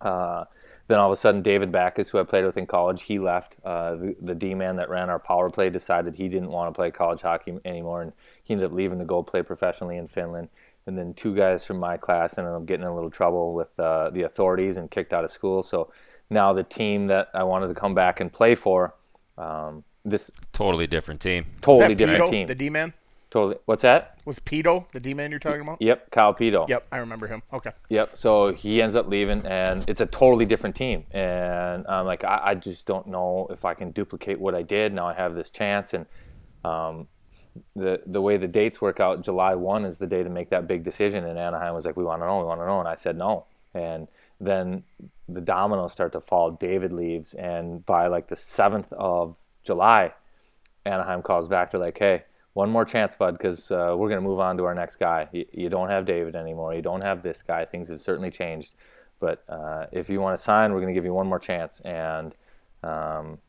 Uh, then all of a sudden, David Backus, who I played with in college, he left. Uh, the, the D-man that ran our power play decided he didn't want to play college hockey anymore, and he ended up leaving to go play professionally in Finland. And then two guys from my class ended up getting in a little trouble with uh, the authorities and kicked out of school. So now the team that I wanted to come back and play for, um, this totally different team, totally different Pito, team. The D-man, totally. What's that? Was Pito the D-man you're talking about? Yep, Kyle Pito. Yep, I remember him. Okay. Yep. So he ends up leaving, and it's a totally different team. And I'm like, I, I just don't know if I can duplicate what I did. Now I have this chance, and. Um, the the way the dates work out, July first is the day to make that big decision, and Anaheim was like, we want to know, we want to know, and I said no. And then the dominoes start to fall. David leaves, and by like the seventh of July, Anaheim calls back. They're like, hey, one more chance, bud, because uh, we're going to move on to our next guy. You, you don't have David anymore. You don't have this guy. Things have certainly changed. But uh, if you want to sign, we're going to give you one more chance. And um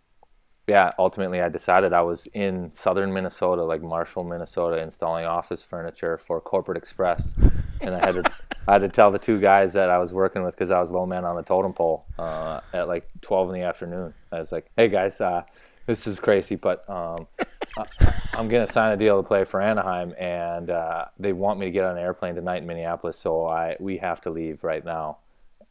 yeah, ultimately I decided I was in southern Minnesota, like Marshall, Minnesota, installing office furniture for Corporate Express. And I had to I had to tell the two guys that I was working with, because I was low man on the totem pole uh, at like twelve in the afternoon. I was like, hey guys, uh, this is crazy, but um, I, I'm going to sign a deal to play for Anaheim, and uh, they want me to get on an airplane tonight in Minneapolis, so I we have to leave right now.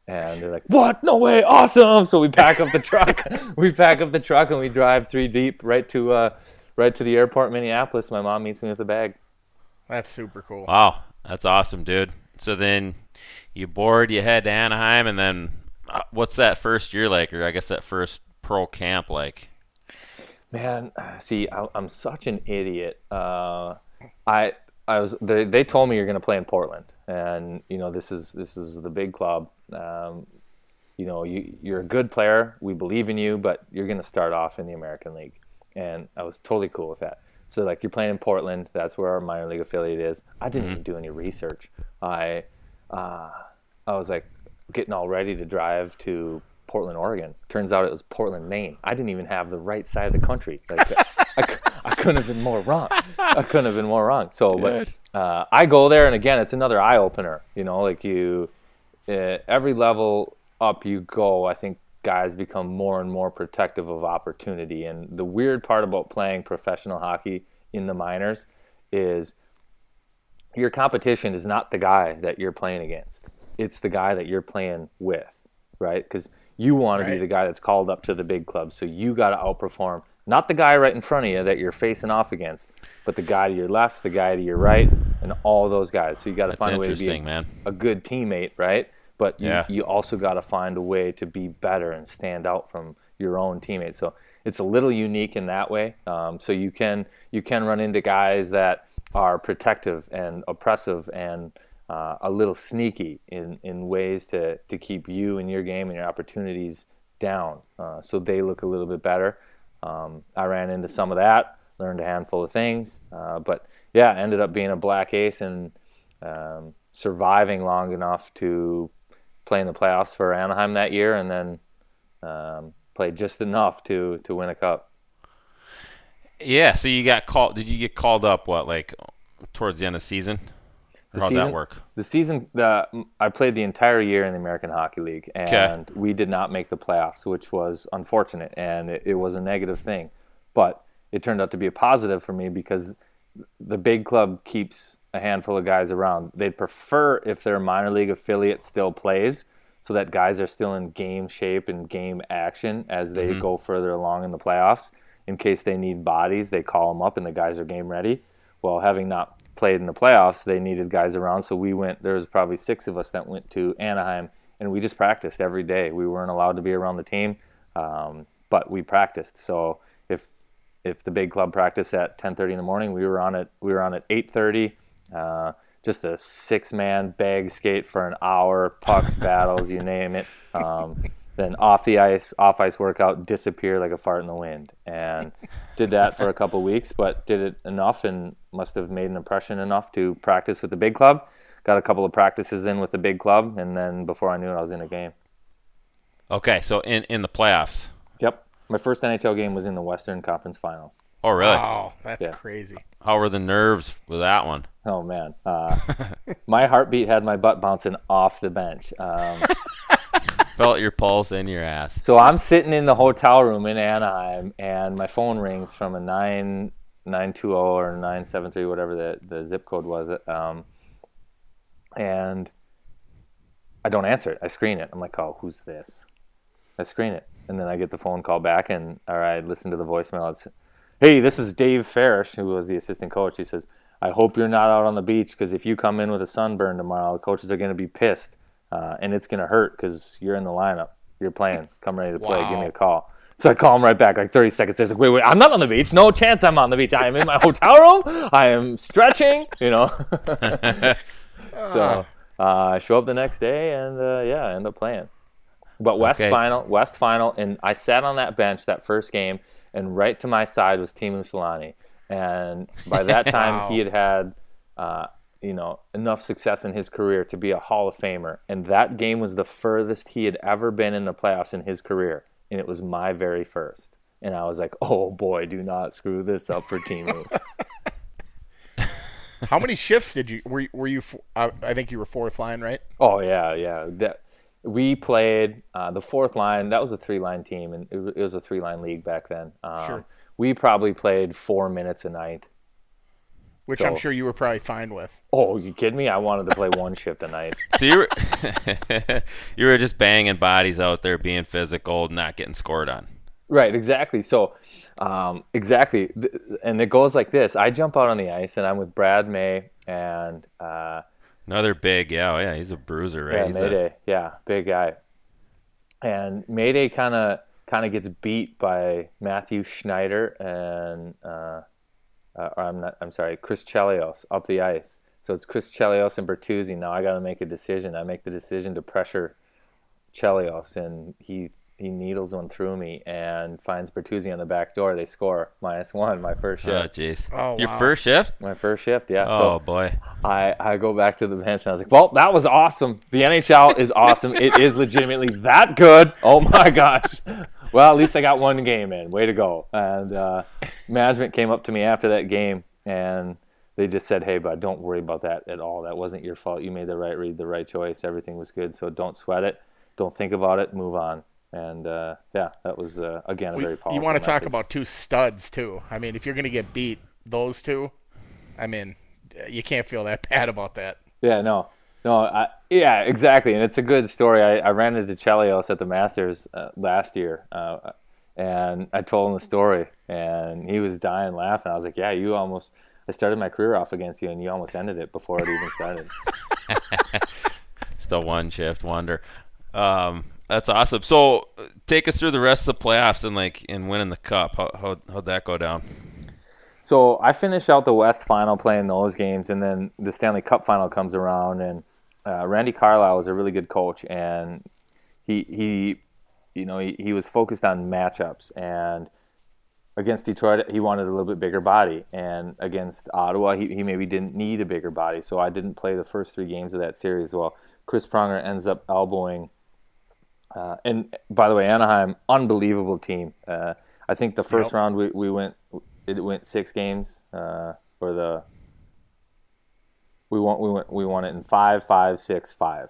And they're like, what? No way. Awesome. So we pack up the truck. we pack up the truck and we drive three deep right to uh, right to the airport in Minneapolis. My mom meets me with a bag. That's super cool. Wow. That's awesome, dude. So then you board, you head to Anaheim, and then uh, what's that first year like, or I guess that first pro camp like? Man, see, I, I'm such an idiot. Uh, I I was they, they told me you're going to play in Portland. And, you know, this is this is the big club. Um, you know, you, you're a good player. We believe in you, but you're going to start off in the American League. And I was totally cool with that. So, like, you're playing in Portland. That's where our minor league affiliate is. I didn't mm-hmm. even do any research. I, uh, I was, like, getting all ready to drive to Portland, Oregon. Turns out it was Portland, Maine. I didn't even have the right side of the country. Like, I, I couldn't have been more wrong. I couldn't have been more wrong. So, but uh, I go there, and, again, it's another eye-opener. You know, like, you – At every level up you go, I think guys become more and more protective of opportunity. And the weird part about playing professional hockey in the minors is your competition is not the guy that you're playing against. It's the guy that you're playing with, right? Because you want right. to be the guy that's called up to the big club. So you got to outperform not the guy right in front of you that you're facing off against, but the guy to your left, the guy to your right, and all those guys. So you got to find a way to be a, a good teammate, right? But you, yeah. you also got to find a way to be better and stand out from your own teammates. So it's a little unique in that way. Um, so you can you can run into guys that are protective and oppressive and uh, a little sneaky in, in ways to, to keep you and your game and your opportunities down, uh, so they look a little bit better. Um, I ran into some of that, learned a handful of things, uh, but yeah, ended up being a black ace and um, surviving long enough to play in the playoffs for Anaheim that year, and then um, played just enough to, to win a cup. Yeah, so you got called. Did you get called up? What, like towards the end of the season? The How'd season, that work? The season, uh, I played the entire year in the American Hockey League, and okay. we did not make the playoffs, which was unfortunate, and it, it was a negative thing. But it turned out to be a positive for me because the big club keeps a handful of guys around. They'd prefer if their minor league affiliate still plays so that guys are still in game shape and game action as they mm-hmm. go further along in the playoffs. In case they need bodies, they call them up, and the guys are game ready. Well, having not played in the playoffs, they needed guys around, so we went, there was probably six of us that went to Anaheim, and we just practiced every day. We weren't allowed to be around the team, um, but we practiced. So if if the big club practiced at ten thirty in the morning, we were on at, we were on at eight thirty, uh, just a six-man bag skate for an hour, pucks, battles, you name it. Um, then off the ice, off ice workout, disappear like a fart in the wind, and did that for a couple of weeks, but did it enough and must have made an impression enough to practice with the big club. Got a couple of practices in with the big club, and then before I knew it, I was in a game. Okay, so in, in the playoffs. Yep. My first N H L game was in the Western Conference Finals. Oh, really? Wow, that's yeah. crazy. How were the nerves with that one? Oh, man. Uh, my heartbeat had my butt bouncing off the bench. Um Felt your pulse in your ass. So I'm sitting in the hotel room in Anaheim, and my phone rings from a nine nine two zero or nine seven three, whatever the the zip code was. Um, and I don't answer it. I screen it. I'm like, oh, who's this? I screen it, and then I get the phone call back, and or I listen to the voicemail. It's, hey, this is Dave Farish, who was the assistant coach. He says, I hope you're not out on the beach, because if you come in with a sunburn tomorrow, the coaches are going to be pissed. Uh, and it's going to hurt because you're in the lineup. You're playing. Come ready to play. Wow. Give me a call. So I call him right back, like thirty seconds. He's like, wait, wait, I'm not on the beach. No chance I'm on the beach. I am in my hotel room. I am stretching, you know. So uh, I show up the next day, and, uh, yeah, I end up playing. But West okay. final, West final, and I sat on that bench that first game, and right to my side was Teemu Selanne. And by that time, wow. he had had uh, – you know, enough success in his career to be a Hall of Famer. And that game was the furthest he had ever been in the playoffs in his career. And it was my very first. And I was like, oh, boy, do not screw this up for Teemu. How many shifts did you – were were you – I think you were fourth line, right? Oh, yeah, yeah. That, we played uh, the fourth line. That was a three-line team, and it, it was a three-line league back then. Um, sure. We probably played four minutes a night. Which so, I'm sure you were probably fine with. Oh, you kidding me? I wanted to play one shift a night. So you were, you were just banging bodies out there, being physical, not getting scored on. Right, exactly. So, um, exactly. And it goes like this. I jump out on the ice, and I'm with Brad May and... Uh, Another big, yeah, oh yeah, he's a bruiser, right? Yeah, he's Mayday, a... yeah, big guy. And Mayday kind of kind of gets beat by Matthew Schneider and... Uh, Uh, or I'm not. I'm sorry, Chris Chelios up the ice. So it's Chris Chelios and Bertuzzi. Now I got to make a decision. I make the decision to pressure Chelios, and he he needles one through me and finds Bertuzzi on the back door. They score minus one. My first shift. Oh jeez. Oh, your wow. first shift? My first shift. Yeah. Oh so boy. I I go back to the bench and I was like, well, that was awesome. The N H L is awesome. It is legitimately that good. Oh my gosh. Well, at least I got one game in. Way to go. And uh, management came up to me after that game, and they just said, hey, bud, don't worry about that at all. That wasn't your fault. You made the right read, the right choice. Everything was good, so don't sweat it. Don't think about it. Move on. And, uh, yeah, that was, uh, again, a very powerful You want to message. Talk about two studs, too. I mean, if you're going to get beat, those two, I mean, you can't feel that bad about that. Yeah, no. No, I, yeah, exactly, and it's a good story. I, I ran into Chelios at the Masters uh, last year, uh, and I told him the story, and he was dying laughing. I was like, yeah, you almost – I started my career off against you, and you almost ended it before it even started. Still one shift wonder. Um, that's awesome. So take us through the rest of the playoffs and, like, and winning the cup. How, how, how'd that go down? So I finish out the West final playing those games, and then the Stanley Cup final comes around, and – Uh, Randy Carlyle was a really good coach, and he he, you know, he, he was focused on matchups. And against Detroit, he wanted a little bit bigger body, and against Ottawa, he, he maybe didn't need a bigger body. So I didn't play the first three games of that series. Well, Chris Pronger ends up elbowing. Uh, and by the way, Anaheim, unbelievable team. Uh, I think the first yep. round we, we went it went six games, uh, or the. We want we went we won it in five, five, six, five.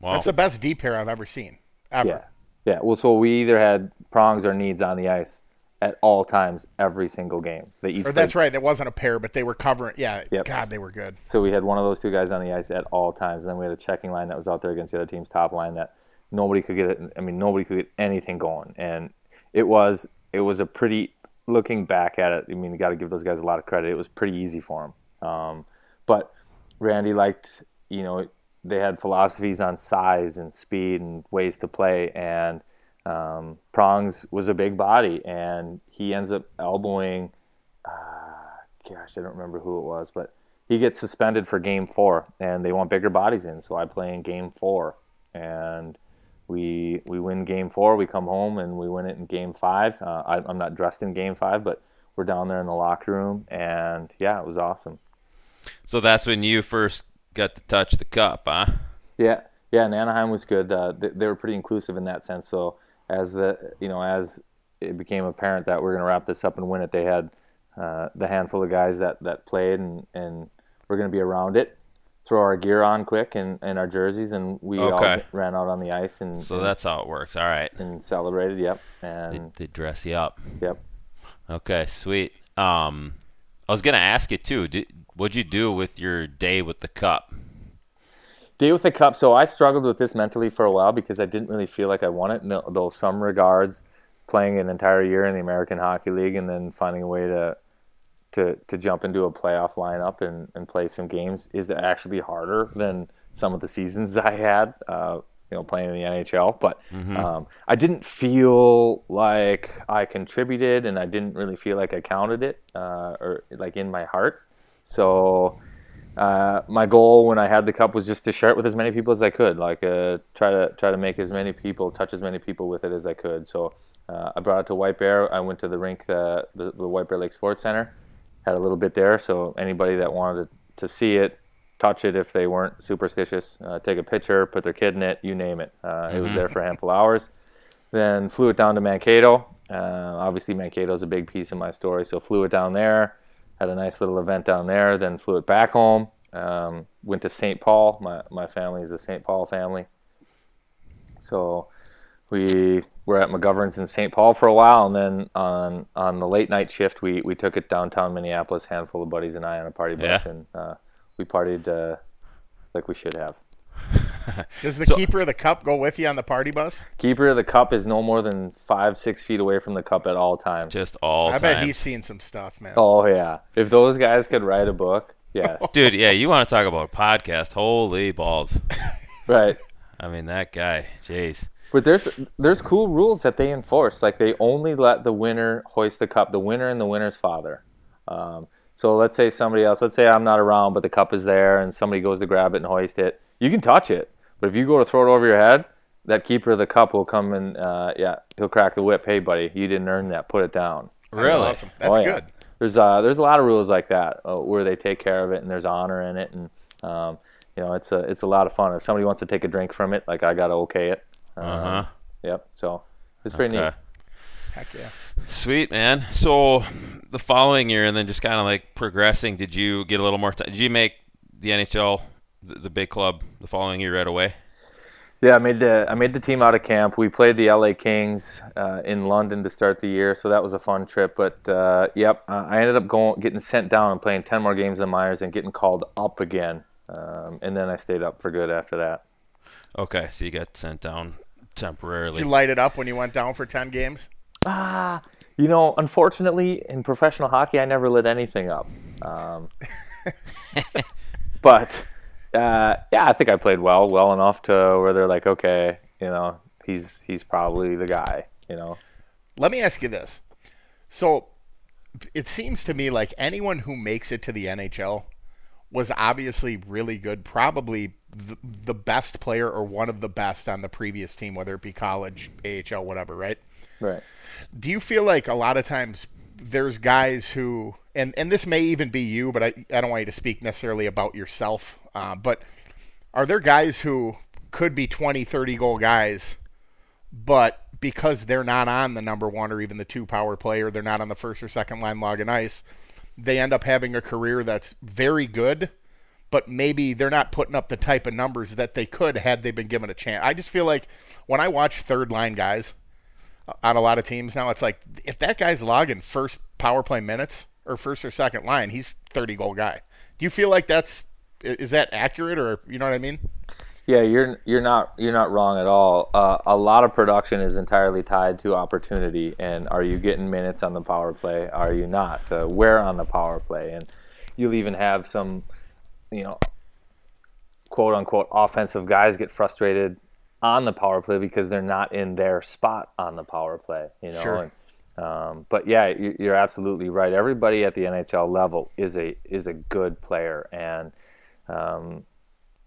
Wow. That's the best D pair I've ever seen. Ever. Yeah. Yeah. Well, so we either had Prongs or Needs on the ice at all times, every single game. So they each. Or that's played. Right. That wasn't a pair, but they were covering. Yeah. Yep. God, they were good. So we had one of those two guys on the ice at all times, and then we had a checking line that was out there against the other team's top line that nobody could get. It, I mean, nobody could get anything going, and it was it was a pretty. Looking back at it, I mean, you got to give those guys a lot of credit. It was pretty easy for them, um, but Randy liked. You know, they had philosophies on size and speed and ways to play, and. Um, Prongs was a big body, and he ends up elbowing. Uh, gosh, I don't remember who it was, but he gets suspended for game four, and they want bigger bodies in. So I play in game four, and we we win game four. We come home and we win it in game five. Uh, I, I'm not dressed in game five, but we're down there in the locker room, and yeah, it was awesome. So that's when you first got to touch the cup, huh? Yeah, yeah. And Anaheim was good. Uh, they, they were pretty inclusive in that sense. So. As the you know, as it became apparent that we're going to wrap this up and win it, they had uh, the handful of guys that, that played, and, and we're going to be around it. Throw our gear on quick and, and our jerseys, and we okay. all ran out on the ice. And so and, that's how it works. All right, and celebrated. Yep, and they, they dress you up. Yep. Okay, sweet. Um, I was going to ask you too. Did, what'd you do with your day with the cup? Day with the cup. So I struggled with this mentally for a while because I didn't really feel like I won it. No, though some regards, playing an entire year in the American Hockey League and then finding a way to to, to jump into a playoff lineup and, and play some games is actually harder than some of the seasons I had, uh, you know, playing in the N H L. But mm-hmm. um, I didn't feel like I contributed, and I didn't really feel like I counted it uh, or like in my heart. So. Uh, my goal when I had the cup was just to share it with as many people as I could, like uh, try to try to make as many people, touch as many people with it as I could. So uh, I brought it to White Bear. I went to the rink, uh, the, the White Bear Lake Sports Center, had a little bit there. So anybody that wanted to, to see it, touch it if they weren't superstitious, uh, take a picture, put their kid in it, you name it. Uh, mm-hmm. It was there for a handful of hours. Then flew it down to Mankato. Uh, obviously Mankato is a big piece of my story, so flew it down there. Had a nice little event down there, then flew it back home. Um, went to Saint Paul. My my family is a Saint Paul family. So we were at McGovern's in Saint Paul for a while, and then on on the late night shift, we, we took it downtown Minneapolis, handful of buddies and I on a party bus, yeah. and uh, we partied uh, like we should have. Does the so, keeper of the cup go with you on the party bus? Keeper of the cup is no more than five, six feet away from the cup at all times. Just all I time. I bet he's seen some stuff, man. Oh, yeah. If those guys could write a book, yeah. Dude, yeah, you want to talk about a podcast. Holy balls. Right. I mean, that guy, jeez. But there's there's cool rules that they enforce. Like, they only let the winner hoist the cup, the winner and the winner's father. Um, so let's say somebody else, let's say I'm not around, but the cup is there, and somebody goes to grab it and hoist it. You can touch it. But if you go to throw it over your head, that keeper of the cup will come and, uh, yeah, he'll crack the whip. Hey, buddy, you didn't earn that. Put it down. That's really? Awesome. That's oh, good. Yeah. There's uh, there's a lot of rules like that uh, where they take care of it, and there's honor in it, and um, you know, it's a it's a lot of fun. If somebody wants to take a drink from it, like I gotta okay it. Uh huh. Yep. So it's pretty okay. neat. Heck yeah. Sweet, man. So the following year, and then just kind of like progressing. Did you get a little more time? Did you make the N H L? The big club the following year right away? Yeah, I made the I made the team out of camp. We played the L A Kings uh, in London to start the year, so that was a fun trip. But, uh, yep, uh, I ended up going getting sent down and playing ten more games than Myers and getting called up again. Um, and then I stayed up for good after that. Okay, so you got sent down temporarily. Did you light it up when you went down for ten games? Ah, you know, unfortunately, in professional hockey, I never lit anything up. Um, but... Uh, yeah, I think I played well, well enough to where they're like, okay, you know, he's he's probably the guy, you know. Let me ask you this. So it seems to me like anyone who makes it to the N H L was obviously really good, probably the, the best player or one of the best on the previous team, whether it be college, A H L, whatever, right? Right. Do you feel like a lot of times there's guys who, and, and this may even be you, but I, I don't want you to speak necessarily about yourself, Uh, but are there guys who could be twenty, thirty goal guys, but because they're not on the number one or even the two power play, or they're not on the first or second line log and ice, they end up having a career that's very good, but maybe they're not putting up the type of numbers that they could had they been given a chance. I just feel like when I watch third-line guys on a lot of teams now, it's like if that guy's logging first power play minutes or first or second line, he's thirty-goal guy. Do you feel like that's – is that accurate, or you know what I mean? Yeah, you're you're not you're not wrong at all. Uh, a lot of production is entirely tied to opportunity, and are you getting minutes on the power play? Are you not? Uh, where on the power play? And you'll even have some, you know, quote unquote offensive guys get frustrated on the power play because they're not in their spot on the power play. You know, sure. And, um, but yeah, you're absolutely right. Everybody at the N H L level is a is a good player, and um,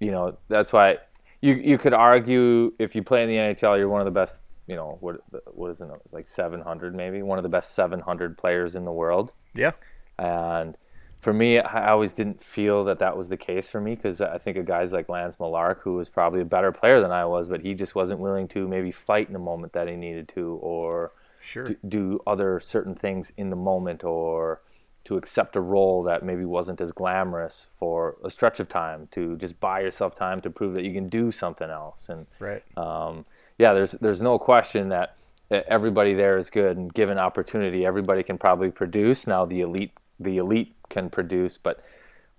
you know, that's why you you could argue if you play in the N H L, you're one of the best, you know, what what is it, like seven hundred maybe, one of the best seven hundred players in the world. Yeah. And for me, I always didn't feel that that was the case for me, because I think of guys like Lance Millark, who was probably a better player than I was, but he just wasn't willing to maybe fight in the moment that he needed to, or sure. do, do other certain things in the moment, or to accept a role that maybe wasn't as glamorous for a stretch of time, to just buy yourself time to prove that you can do something else. And right. um, yeah, there's there's no question that everybody there is good, and given opportunity, everybody can probably produce. Now the elite the elite can produce, but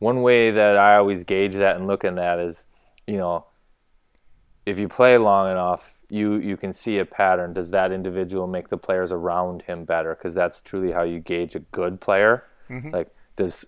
one way that I always gauge that and look in that is, you know, if you play long enough, you, you can see a pattern. Does that individual make the players around him better? Because that's truly how you gauge a good player. Mm-hmm. Like, does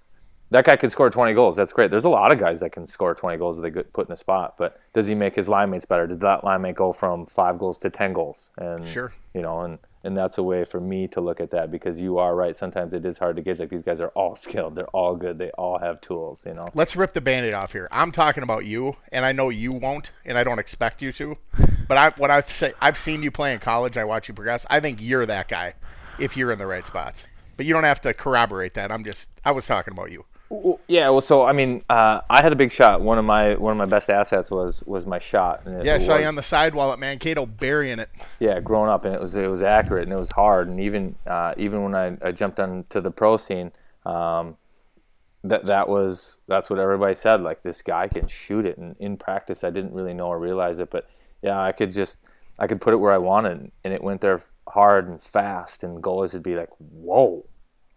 that guy can score twenty goals? That's great. There's a lot of guys that can score twenty goals that they get put in a spot, but does he make his line mates better? Did that line mate go from five goals to ten goals? And sure, you know, and and that's a way for me to look at that, because you are right. Sometimes it is hard to gauge. Like, these guys are all skilled, they're all good, they all have tools. You know, let's rip the Band-Aid off here. I'm talking about you, and I know you won't, and I don't expect you to. But I, when I say I've seen you play in college, I watch you progress. I think you're that guy if you're in the right spots. But you don't have to corroborate that. I'm just, I was talking about you. Yeah, well, so I mean, uh, I had a big shot. One of my one of my best assets was was my shot. And yeah, I saw was, you on the sidewall at Mankato burying it. Yeah, growing up, and it was it was accurate and it was hard. And even uh, even when I, I jumped onto the pro scene, um, that that was that's what everybody said. Like, this guy can shoot it. And in practice, I didn't really know or realize it, but yeah, I could just I could put it where I wanted, and it went there hard and fast. And goalies would be like, "Whoa,"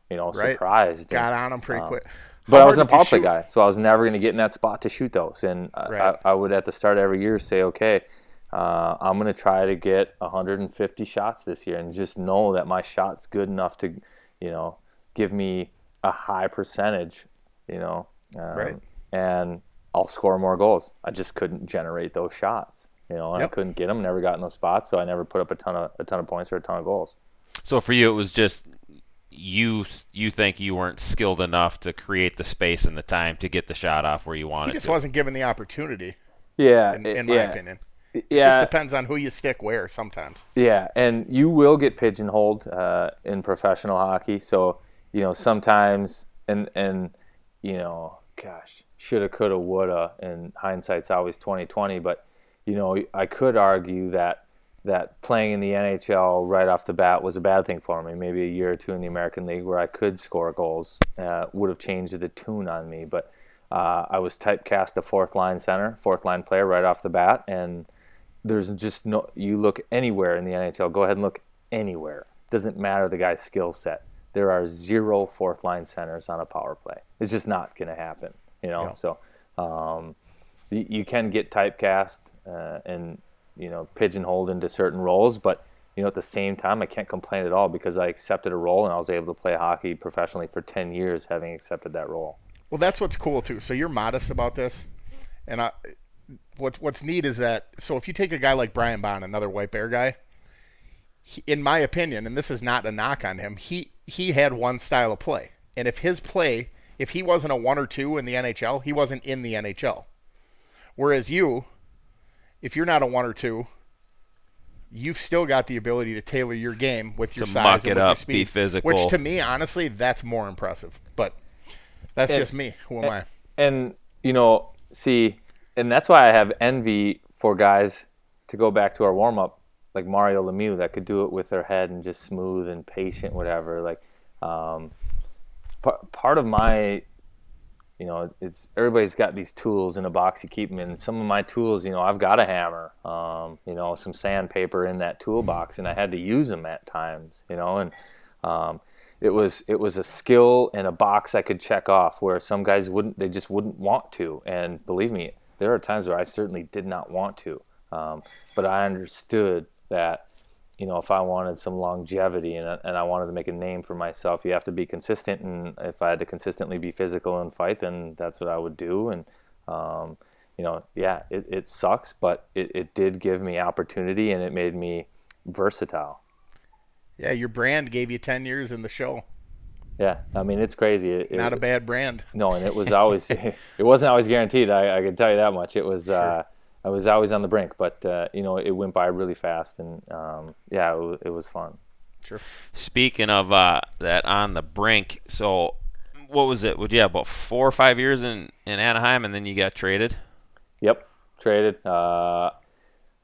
you know, right. Surprised. Got and, on them pretty um, quick. But How I was an power play guy, so I was never going to get in that spot to shoot those. And right. I, I would, at the start of every year, say, okay, uh, I'm going to try to get one hundred fifty shots this year, and just know that my shot's good enough to, you know, give me a high percentage, you know, um, right. and I'll score more goals. I just couldn't generate those shots, you know, and yep. I couldn't get them, never got in those spots, so I never put up a ton of a ton of points or a ton of goals. So for you, it was just – you you think you weren't skilled enough to create the space and the time to get the shot off where you wanted to. He just to. wasn't given the opportunity. Yeah. In, in my yeah. opinion. Yeah. It just depends on who you stick where sometimes. Yeah, and you will get pigeonholed uh, in professional hockey. So, you know, sometimes, and, and you know, gosh, shoulda, coulda, woulda, and hindsight's always twenty twenty, but, you know, I could argue that that playing in the N H L right off the bat was a bad thing for me. Maybe a year or two in the American League where I could score goals uh, would have changed the tune on me. But uh, I was typecast a fourth-line center, fourth-line player right off the bat, and there's just no – you look anywhere in the N H L. Go ahead and look anywhere. Doesn't matter the guy's skill set. There are zero fourth-line centers on a power play. It's just not going to happen, you know. Yeah. So um, you, you can get typecast uh, and – you know, pigeonholed into certain roles, but you know, at the same time, I can't complain at all, because I accepted a role and I was able to play hockey professionally for ten years having accepted that role. Well, that's what's cool too. So you're modest about this, and I, what what's neat is that, so if you take a guy like Brian Bond, another White Bear guy, he, in my opinion, and this is not a knock on him, he he had one style of play, and if his play, if he wasn't a one or two in the N H L, he wasn't in the N H L. Whereas you, if you're not a one or two, you've still got the ability to tailor your game with your to size and with up, your speed, be physical. Which to me, honestly, that's more impressive. But that's and, just me. Who am and, I? And you know, see, and that's why I have envy for guys, to go back to our warm up, like Mario Lemieux, that could do it with their head and just smooth and patient, whatever. Like, um, part part of my, you know, it's everybody's got these tools in a box you keep them in. Some of my tools, you know, I've got a hammer, um, you know, some sandpaper in that toolbox, and I had to use them at times, you know, and um, it was it was a skill and a box I could check off where some guys wouldn't, they just wouldn't want to. And believe me, there are times where I certainly did not want to, um, but I understood that, you know, if I wanted some longevity and, and I wanted to make a name for myself, you have to be consistent. And if I had to consistently be physical and fight, then that's what I would do. And, um, you know, yeah, it, it sucks, but it, it did give me opportunity and it made me versatile. Yeah, your brand gave you ten years in the show. Yeah, I mean, it's crazy. It, Not it, a bad brand. No, and it was always, it wasn't always guaranteed. I, I can tell you that much. It was, sure. uh, I was always on the brink, but, uh, you know, it went by really fast, and, um, yeah, it, w- it was fun. Sure. Speaking of uh, that on the brink, so what was it? Would you have about four or five years in, in Anaheim, and then you got traded? Yep, traded. Uh,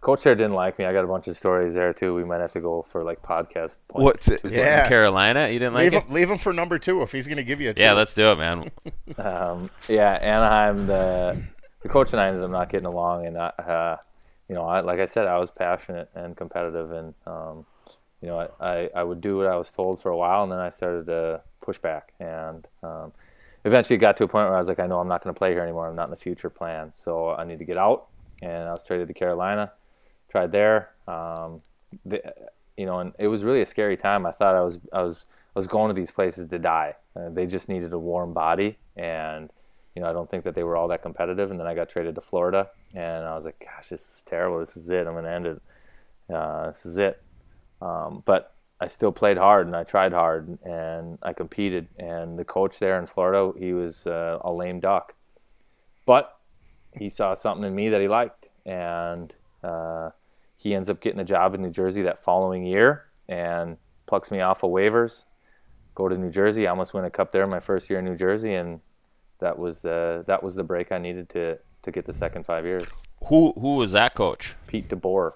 coach there didn't like me. I got a bunch of stories there, too. We might have to go for, like, podcast points. What's it? Yeah. Carolina? You didn't like leave it? Him, leave him for number two if he's going to give you a chance. Yeah, let's do it, man. um, yeah, Anaheim, the – the coach and I ended up not getting along, and I, uh, you know, I, like I said, I was passionate and competitive, and um, you know, I, I, I would do what I was told for a while, and then I started to push back, and um, eventually got to a point where I was like, I know I'm not going to play here anymore. I'm not in the future plan, so I need to get out. And I was traded to Carolina, tried there, um, the, you know, and it was really a scary time. I thought I was I was I was going to these places to die. Uh, they just needed a warm body, and you know, I don't think that they were all that competitive. And then I got traded to Florida, and I was like, gosh, this is terrible. This is it. I'm going to end it. Uh, this is it. Um, but I still played hard, and I tried hard, and I competed. And the coach there in Florida, he was uh, a lame duck. But he saw something in me that he liked, and uh, he ends up getting a job in New Jersey that following year and plucks me off of waivers, go to New Jersey. I almost win a cup there my first year in New Jersey, and that was the that was the break I needed to, to get the second five years. Who who was that coach? Pete DeBoer.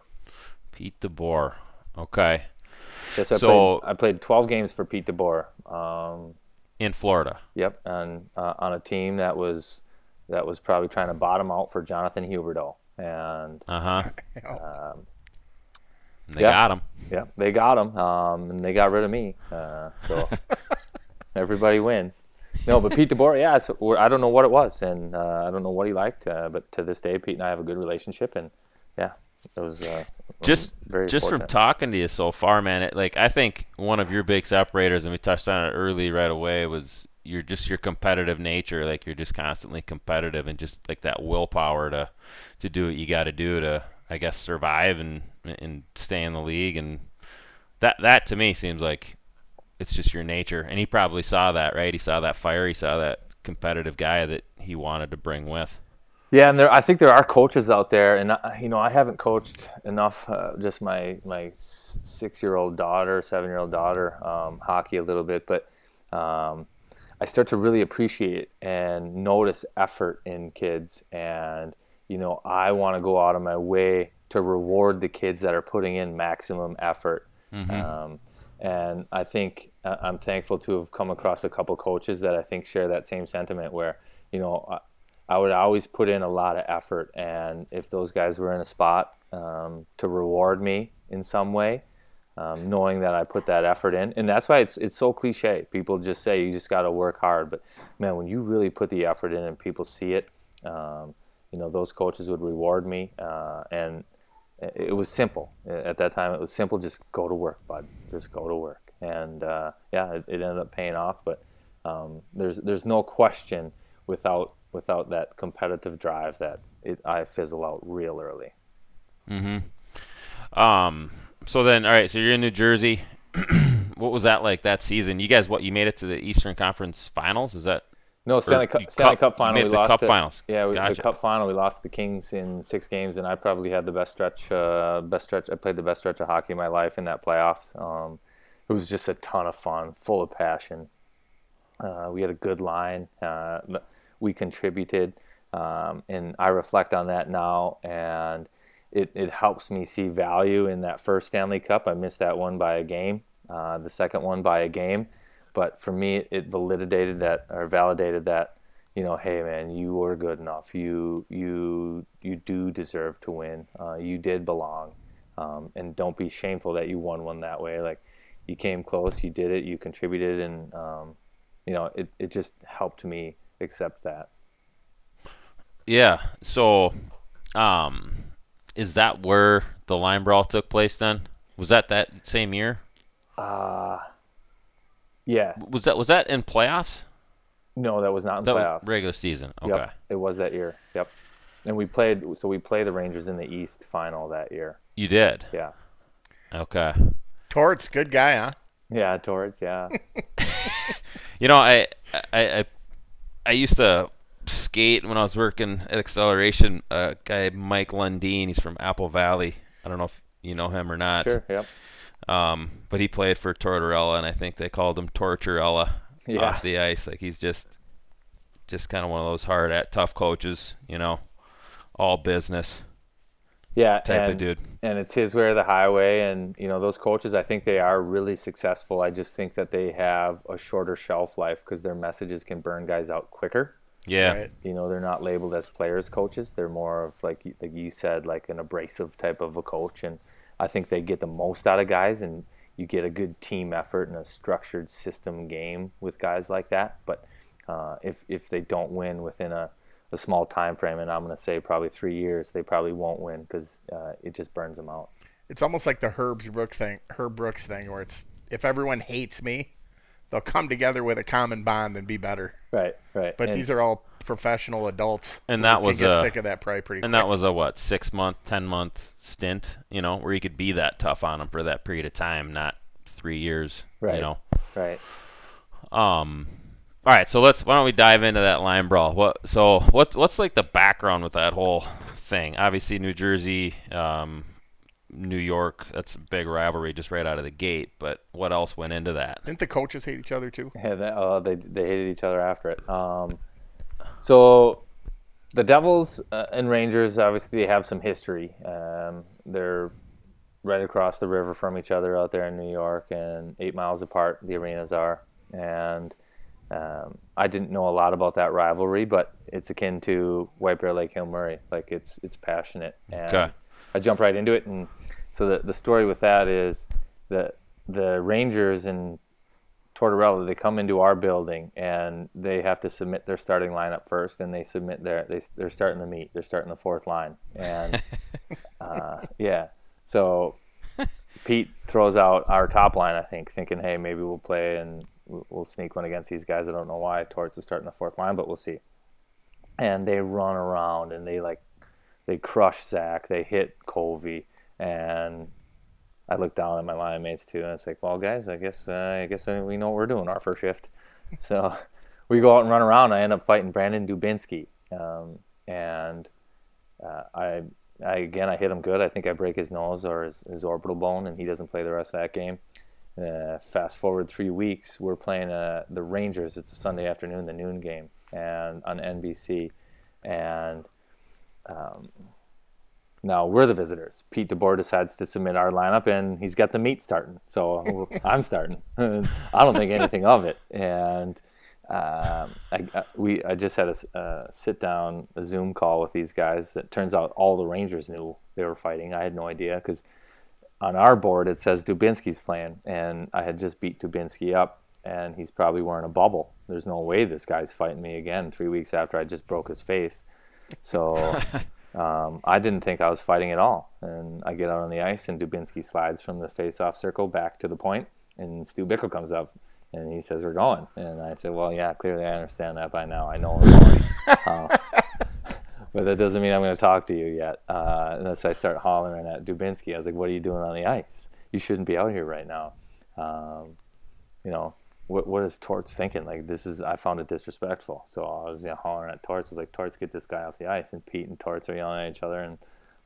Pete DeBoer. Okay. Yes, I so played, I played twelve games for Pete DeBoer. Um, in Florida. Yep, and uh, on a team that was that was probably trying to bottom out for Jonathan Huberdeau, and uh-huh. Um, and they yep, got him. Yeah, they got him, um, and they got rid of me. Uh, so everybody wins. No, but Pete DeBoer, yeah, so I don't know what it was, and uh, I don't know what he liked, uh, but to this day, Pete and I have a good relationship, and yeah, it was uh, just very just fortunate. From talking to you so far, man. It, like I think one of your big separators, and we touched on it early right away, was your just your competitive nature. Like you're just constantly competitive, and just like that willpower to to do what you got to do to, I guess, survive and and stay in the league, and that that to me seems like. It's just your nature. And he probably saw that, right? He saw that fire. He saw that competitive guy that he wanted to bring with. Yeah, and there, I think there are coaches out there. And, I, you know, I haven't coached enough, uh, just my my six-year-old daughter, seven-year-old daughter, um, hockey a little bit. But um, I start to really appreciate and notice effort in kids. And, you know, I want to go out of my way to reward the kids that are putting in maximum effort. Mm-hmm. Um And I think I'm thankful to have come across a couple coaches that I think share that same sentiment where, you know, I would always put in a lot of effort. And if those guys were in a spot um, to reward me in some way, um, knowing that I put that effort in. And that's why it's it's so cliche. People just say you just got to work hard. But, man, when you really put the effort in and people see it, um, you know, those coaches would reward me. Uh, and it was simple. At that time, it was simple. Just go to work, bud. Just go to work. And, uh, yeah, it, it ended up paying off. But um, there's there's no question without without that competitive drive that it, I fizzle out real early. Mm-hmm. Um, so then, all right, so you're in New Jersey. What was that like that season? You guys, what, you made it to the Eastern Conference Finals? Is that? No, Stanley Cup, Stanley Cup Final. We, we lost the Cup Finals. Yeah, we, gotcha. The Cup Final. We lost the Kings in six games, and I probably had the best stretch. Uh, best stretch. I played the best stretch of hockey of my life in that playoffs. Um, it was just a ton of fun, full of passion. Uh, we had a good line. Uh, we contributed, um, and I reflect on that now, and it, it helps me see value in that first Stanley Cup. I missed that one by a game. Uh, the second one by a game. But for me, it validated that or validated that, you know, hey man, you are good enough. You you you do deserve to win. Uh, you did belong, um, and don't be shameful that you won one that way. Like, you came close, you did it, you contributed, and um, you know, it it just helped me accept that. Yeah. So, um, is that where the Lime Brawl took place then? Was that that same year? Uh, yeah. Was that was that in playoffs? No, that was not in that playoffs. Regular season. Okay. Yep, it was that year. Yep. And we played. So we played the Rangers in the East final that year. You did. Yeah. Okay. Torts, good guy, huh? Yeah, Torts. Yeah. You know, I, I, I, I used to skate when I was working at Acceleration. A uh, guy, Mike Lundeen. He's from Apple Valley. I don't know if you know him or not. Sure. Yep. Um, but he played for Tortorella, and I think they called him Torturella. Yeah. Off the ice, like he's just just kind of one of those hard at tough coaches, you know, all business, yeah, type and, of dude. And it's his way or the highway, and you know, those coaches, I think they are really successful. I just think that they have a shorter shelf life because their messages can burn guys out quicker. Yeah, right? You know, they're not labeled as players coaches. They're more of like like you said, like an abrasive type of a coach, and I think they get the most out of guys. And you get a good team effort and a structured system game with guys like that. But uh, if if they don't win within a, a small time frame, and I'm going to say probably three years, they probably won't win because uh, it just burns them out. It's almost like the Herb Brooks thing, Herb Brooks thing, where it's if everyone hates me, they'll come together with a common bond and be better. Right, right. But and these are all professional adults, and that was get a, sick of that probably pretty. And quick. That was a what six month, ten month stint, you know, where you could be that tough on them for that period of time, not three years, right? You know, right. Um, all right, so let's why don't we dive into that Lime Brawl? What so what what's like the background with that whole thing? Obviously, New Jersey, um, New York, that's a big rivalry just right out of the gate. But what else went into that? Didn't the coaches hate each other too? Yeah, they, uh, they they hated each other after it. Um. So the Devils uh, and Rangers, obviously, they have some history. Um, they're right across the river from each other out there in New York, and eight miles apart the arenas are. And um, I didn't know a lot about that rivalry, but it's akin to White Bear Lake, Hill Murray. Like, it's it's passionate. And okay. I jump right into it. And so the, the story with that is that the Rangers and Tortorella, they come into our building and they have to submit their starting lineup first, and they submit their they they're starting the meat, they're starting the fourth line, and uh, yeah. So Pete throws out our top line, I think, thinking, hey, maybe we'll play and we'll sneak one against these guys. I don't know why Torts is starting the fourth line, but we'll see. And they run around and they like they crush Zach, they hit Colby, and I looked down at my line mates too, and it's like, well, guys, I guess uh, I guess we know what we're doing our first shift. So we go out and run around. I end up fighting Brandon Dubinsky, um, and uh, I, I again I hit him good. I think I break his nose or his, his orbital bone, and he doesn't play the rest of that game. Uh, fast forward three weeks, we're playing uh, the Rangers. It's a Sunday afternoon, the noon game, and on N B C, and. Um, Now, we're the visitors. Pete DeBoer decides to submit our lineup, and he's got the meat starting. So I'm starting. I don't think anything of it. And um, I, I, we, I just had a uh, sit-down, a Zoom call with these guys that turns out all the Rangers knew they were fighting. I had no idea because on our board it says Dubinsky's playing, and I had just beat Dubinsky up, and he's probably wearing a bubble. There's no way this guy's fighting me again three weeks after I just broke his face. So... Um, I didn't think I was fighting at all, and I get out on the ice, and Dubinsky slides from the face-off circle back to the point, and Stu Bickle comes up, and he says, we're going. And I said, well, yeah, clearly I understand that by now. I know we're going. uh, but that doesn't mean I'm going to talk to you yet. Uh, unless I start hollering at Dubinsky. I was like, what are you doing on the ice? You shouldn't be out here right now. Um, you know, what what is Torts thinking? Like, this is, I found it disrespectful. So I was, you know, hollering at Torts. I was like, Torts, get this guy off the ice. And Pete and Torts are yelling at each other. And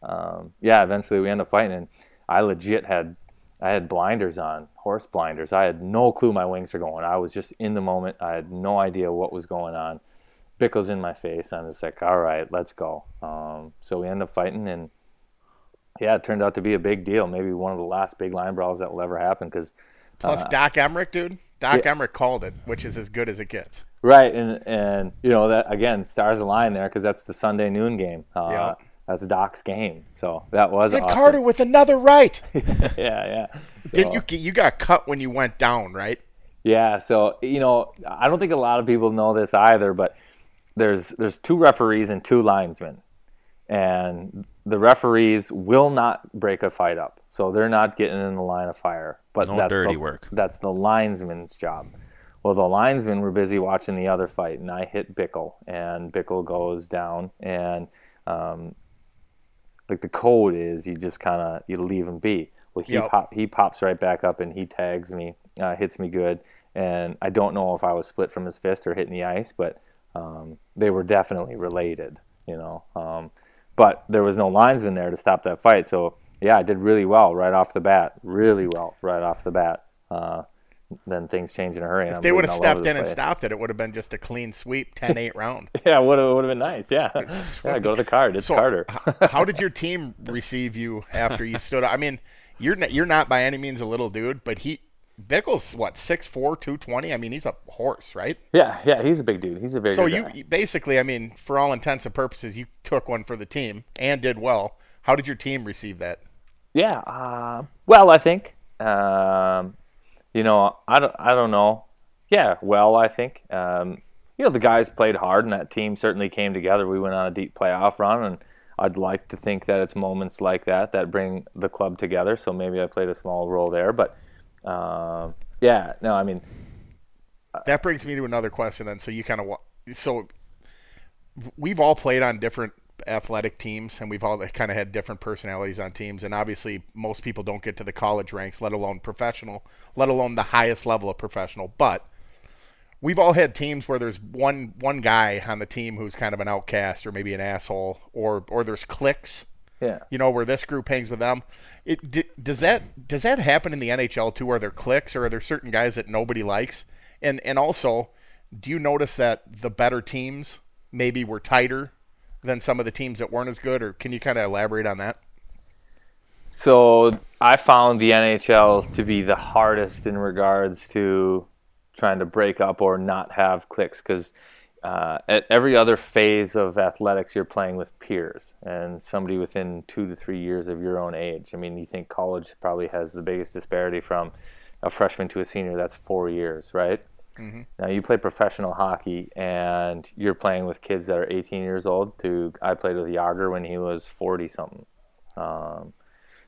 um, yeah, eventually we end up fighting. And I legit had, I had blinders on, horse blinders. I had no clue my wings were going. I was just in the moment. I had no idea what was going on. Bickle's in my face. I'm just like, all right, let's go. Um, so we end up fighting. And yeah, it turned out to be a big deal. Maybe one of the last big line brawls that will ever happen. Cause, Plus uh, Doc Emmerich, dude. Doc yeah. Emmerich called it, which is as good as it gets. Right, and and you know that again, stars align there because that's the Sunday noon game. Uh, yeah. That's Doc's game, so that was awesome. Carter with another right. yeah, yeah. So, Did you you got cut when you went down, right? Yeah, so you know I don't think a lot of people know this either, but there's there's two referees and two linesmen, and the referees will not break a fight up, so they're not getting in the line of fire. But no that's dirty the, work. That's the linesman's job. Well, the linesmen were busy watching the other fight, and I hit Bickle, and Bickle goes down, and um, like the code is, you just kind of you leave him be. Well, he yep. pop, he pops right back up, and he tags me, uh, hits me good, and I don't know if I was split from his fist or hitting the ice, but um, they were definitely related, you know. Um, but there was no linesman there to stop that fight, so yeah, I did really well right off the bat, really well right off the bat. Uh, Then things change in a hurry. And if I'm they would have stepped in and stopped it, it would have been just a clean sweep, ten eight round. yeah, it would have, would have been nice. Yeah. yeah, go to the card. It's so, Carter. How did your team receive you after you stood up? I mean, you're not, you're not by any means a little dude, but he, Bickle's, what, six four, two twenty? I mean, he's a horse, right? Yeah, yeah, he's a big dude. He's a big dude. So you guy. basically, I mean, for all intents and purposes, you took one for the team and did well. How did your team receive that? Yeah, uh, well, I think. Um, You know, I don't, I don't know. Yeah, well, I think. Um, you know, the guys played hard, and that team certainly came together. We went on a deep playoff run, and I'd like to think that it's moments like that that bring the club together, so maybe I played a small role there. But, uh, yeah, no, I mean. That brings me to another question then. So you kind of – so we've all played on different athletic teams, and we've all kind of had different personalities on teams, and obviously most people don't get to the college ranks, let alone professional, let alone the highest level of professional. But we've all had teams where there's one one guy on the team who's kind of an outcast or maybe an asshole, or or there's cliques, yeah, you know, where this group hangs with them. It d- does that does that happen in the N H L too? Are there cliques, or are there certain guys that nobody likes? And and also, do you notice that the better teams maybe were tighter than some of the teams that weren't as good, or can you kind of elaborate on that? So I found the N H L to be the hardest in regards to trying to break up or not have cliques, because uh, at every other phase of athletics, you're playing with peers and somebody within two to three years of your own age. I mean, you think college probably has the biggest disparity from a freshman to a senior. That's four years, right? Mm-hmm. Now, you play professional hockey, and you're playing with kids that are eighteen years old. To I played with Yager when he was forty-something. Um,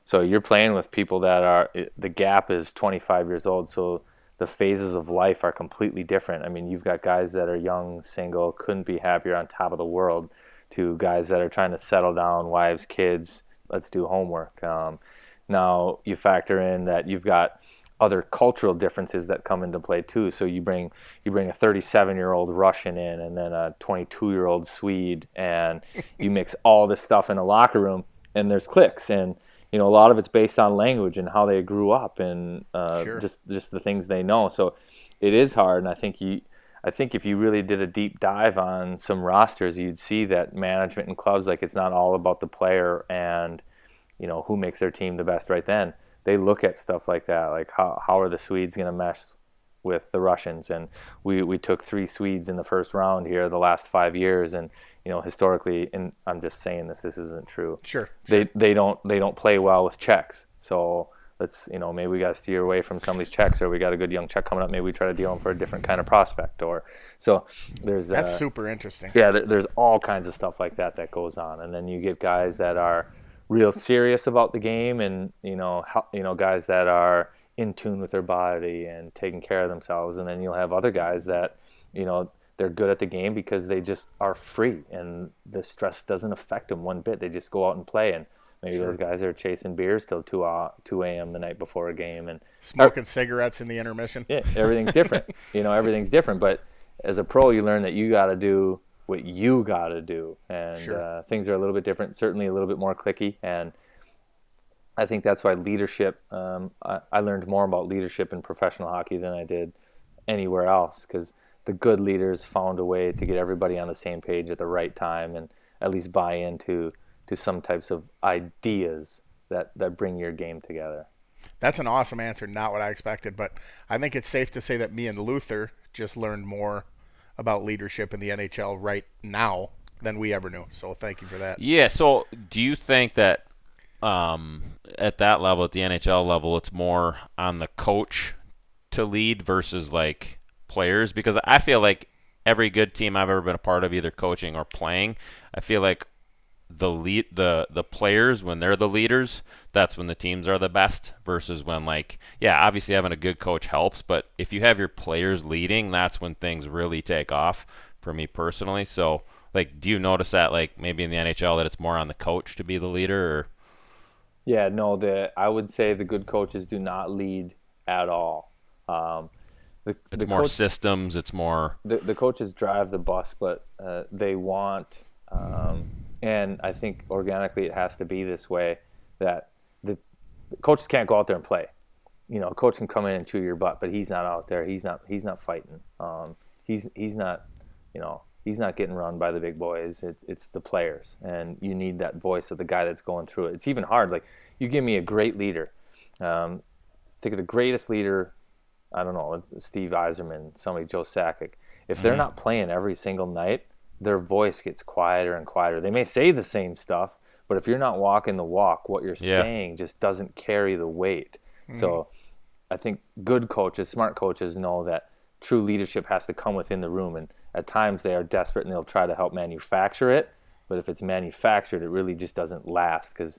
so you're playing with people that are – the gap is twenty-five years old, so the phases of life are completely different. I mean, you've got guys that are young, single, couldn't be happier, on top of the world, to guys that are trying to settle down, wives, kids, let's do homework. Um, now, you factor in that you've got – other cultural differences that come into play too. So you bring you bring a thirty-seven-year-old Russian in, and then a twenty-two-year-old Swede, and you mix all this stuff in a locker room, and there's cliques, and you know a lot of it's based on language and how they grew up, and uh, sure. just just the things they know. So it is hard, and I think you I think if you really did a deep dive on some rosters, you'd see that management and clubs, like, it's not all about the player and you know who makes their team the best right then. They look at stuff like that, like how how are the Swedes going to mesh with the Russians? And we, we took three Swedes in the first round here the last five years, and you know historically, and I'm just saying this, this isn't true. Sure. They sure. they don't they don't play well with Czechs. So let's you know maybe we got to steer away from some of these Czechs, or we got a good young Czech coming up. Maybe we try to deal them for a different kind of prospect. Or so there's that's uh, super interesting. Yeah, there, there's all kinds of stuff like that that goes on, and then you get guys that are real serious about the game, and you know, how, you know, guys that are in tune with their body and taking care of themselves, and then you'll have other guys that, you know, they're good at the game because they just are free, and the stress doesn't affect them one bit. They just go out and play, and maybe sure. those guys are chasing beers till two uh, two a m the night before a game, and smoking or, cigarettes in the intermission. Yeah, everything's different. you know, everything's different. But as a pro, you learn that you got to do what you got to do, and sure. uh, things are a little bit different, certainly a little bit more cliquey, and I think that's why leadership, um, I, I learned more about leadership in professional hockey than I did anywhere else, because the good leaders found a way to get everybody on the same page at the right time, and at least buy into to some types of ideas that, that bring your game together. That's an awesome answer, not what I expected, but I think it's safe to say that me and Luther just learned more about leadership in the N H L right now than we ever knew. So thank you for that. Yeah, so do you think that um, at that level, at the N H L level, it's more on the coach to lead versus like players? Because I feel like every good team I've ever been a part of, either coaching or playing, I feel like the lead, the the players, when they're the leaders, that's when the teams are the best versus when, like, yeah, obviously having a good coach helps, but if you have your players leading, that's when things really take off for me personally. So, like, do you notice that, like, maybe in the N H L that it's more on the coach to be the leader? Or? Yeah, no, the I would say the good coaches do not lead at all. Um, the, it's the more coach, systems. It's more the, the coaches drive the bus, but uh, they want. Um, And I think organically it has to be this way that the, the coaches can't go out there and play. You know, a coach can come in and chew your butt, but he's not out there. He's not. He's not fighting. Um, he's he's not. You know, he's not getting run by the big boys. It, it's the players, and you need that voice of the guy that's going through it. It's even hard. Like, you give me a great leader. Um, think of the greatest leader. I don't know, Steve Yzerman, somebody, Joe Sakic. If they're not playing every single night, their voice gets quieter and quieter. They may say the same stuff, but if you're not walking the walk, what you're yeah. saying just doesn't carry the weight. Mm-hmm. So I think good coaches, smart coaches, know that true leadership has to come within the room. And at times they are desperate and they'll try to help manufacture it. But if it's manufactured, it really just doesn't last, because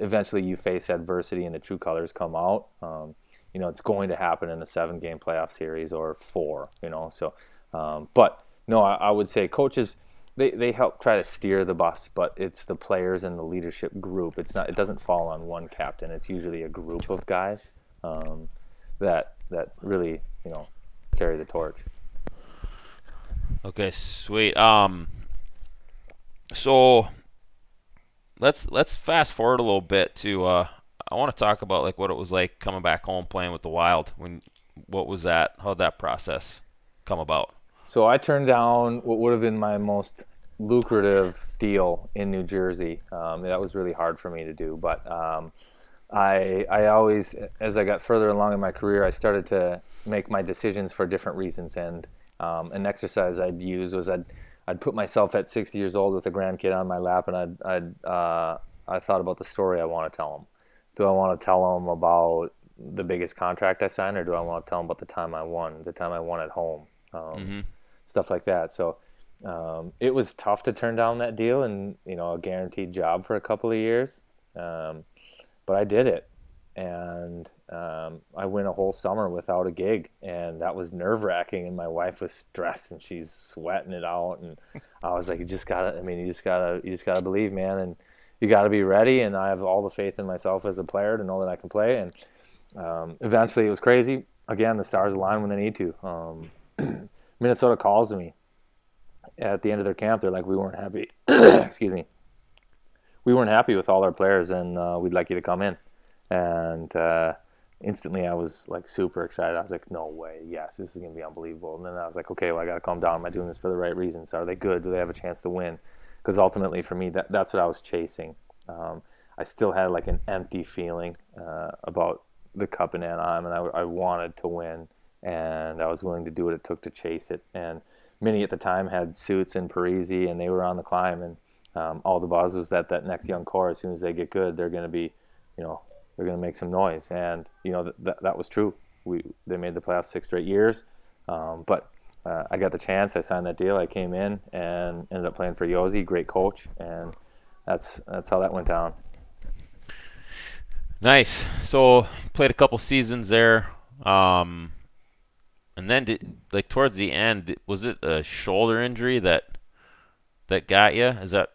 eventually you face adversity and the true colors come out. Um, you know, it's going to happen in a seven-game playoff series or four, you know. So, um, but... No, I, I would say coaches, they, they help try to steer the bus, but it's the players and the leadership group. It's not, it doesn't fall on one captain. It's usually a group of guys um, that that really, you know, carry the torch. Okay, sweet. Um, so let's let's fast forward a little bit to. Uh, I want to talk about like what it was like coming back home playing with the Wild. When what was that? How'd that process come about? So I turned down what would have been my most lucrative deal in New Jersey. Um, that was really hard for me to do. But um, I I always, as I got further along in my career, I started to make my decisions for different reasons. And um, an exercise I'd use was I'd, I'd put myself at sixty years old with a grandkid on my lap, and I'd, I'd, uh, I thought about the story I want to tell him. Do I want to tell him about the biggest contract I signed, or do I want to tell him about the time I won, the time I won at home? Um, mm-hmm. Stuff like that. So um, it was tough to turn down that deal and, you know, a guaranteed job for a couple of years. Um, but I did it. And um, I went a whole summer without a gig. And that was nerve-wracking. And my wife was stressed and she's sweating it out. And I was like, you just got to, I mean, you just got to, you just got to believe, man. And you got to be ready. And I have all the faith in myself as a player to know that I can play. And um, eventually it was crazy. Again, the stars align when they need to. Um, Minnesota calls me at the end of their camp. They're like, we weren't happy. Excuse me. We weren't happy with all our players, and uh, we'd like you to come in. And uh, instantly I was, like, super excited. I was like, no way. Yes, this is going to be unbelievable. And then I was like, okay, well, I got to calm down. Am I doing this for the right reasons? Are they good? Do they have a chance to win? Because ultimately for me, that, that's what I was chasing. Um, I still had, like, an empty feeling uh, about the Cup in Anaheim, and I, I wanted to win. And I was willing to do what it took to chase it. And many at the time had suits in Parisi, and they were on the climb. And um, all the buzz was that that next young core, as soon as they get good, they're going to be, you know, they're going to make some noise. And, you know, th- th- that was true. We They made the playoffs six straight years. Um, but uh, I got the chance. I signed that deal. I came in and ended up playing for Yosi, great coach. And that's that's how that went down. Nice. So played a couple seasons there. Um And then, did, like, towards the end, was it a shoulder injury that that got you? Is that,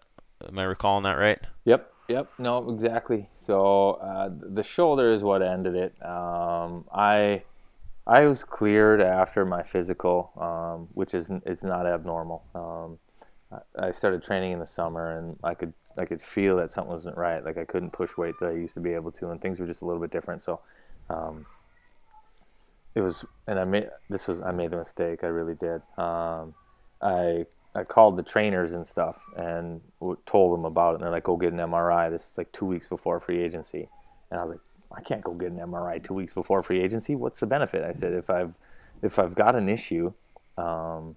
am I recalling that right? Yep, yep, no, exactly. So uh, the shoulder is what ended it. Um, I I was cleared after my physical, um, which is it's not abnormal. Um, I, I started training in the summer, and I could I could feel that something wasn't right. Like, I couldn't push weight that I used to be able to, and things were just a little bit different. So. Um, It was, and I made this was I made the mistake. I really did. Um, I I called the trainers and stuff and told them about it. And they're like, "Go get an M R I." This is like two weeks before free agency, and I was like, "I can't go get an M R I two weeks before free agency. What's the benefit?" I said, "If I've if I've got an issue, um,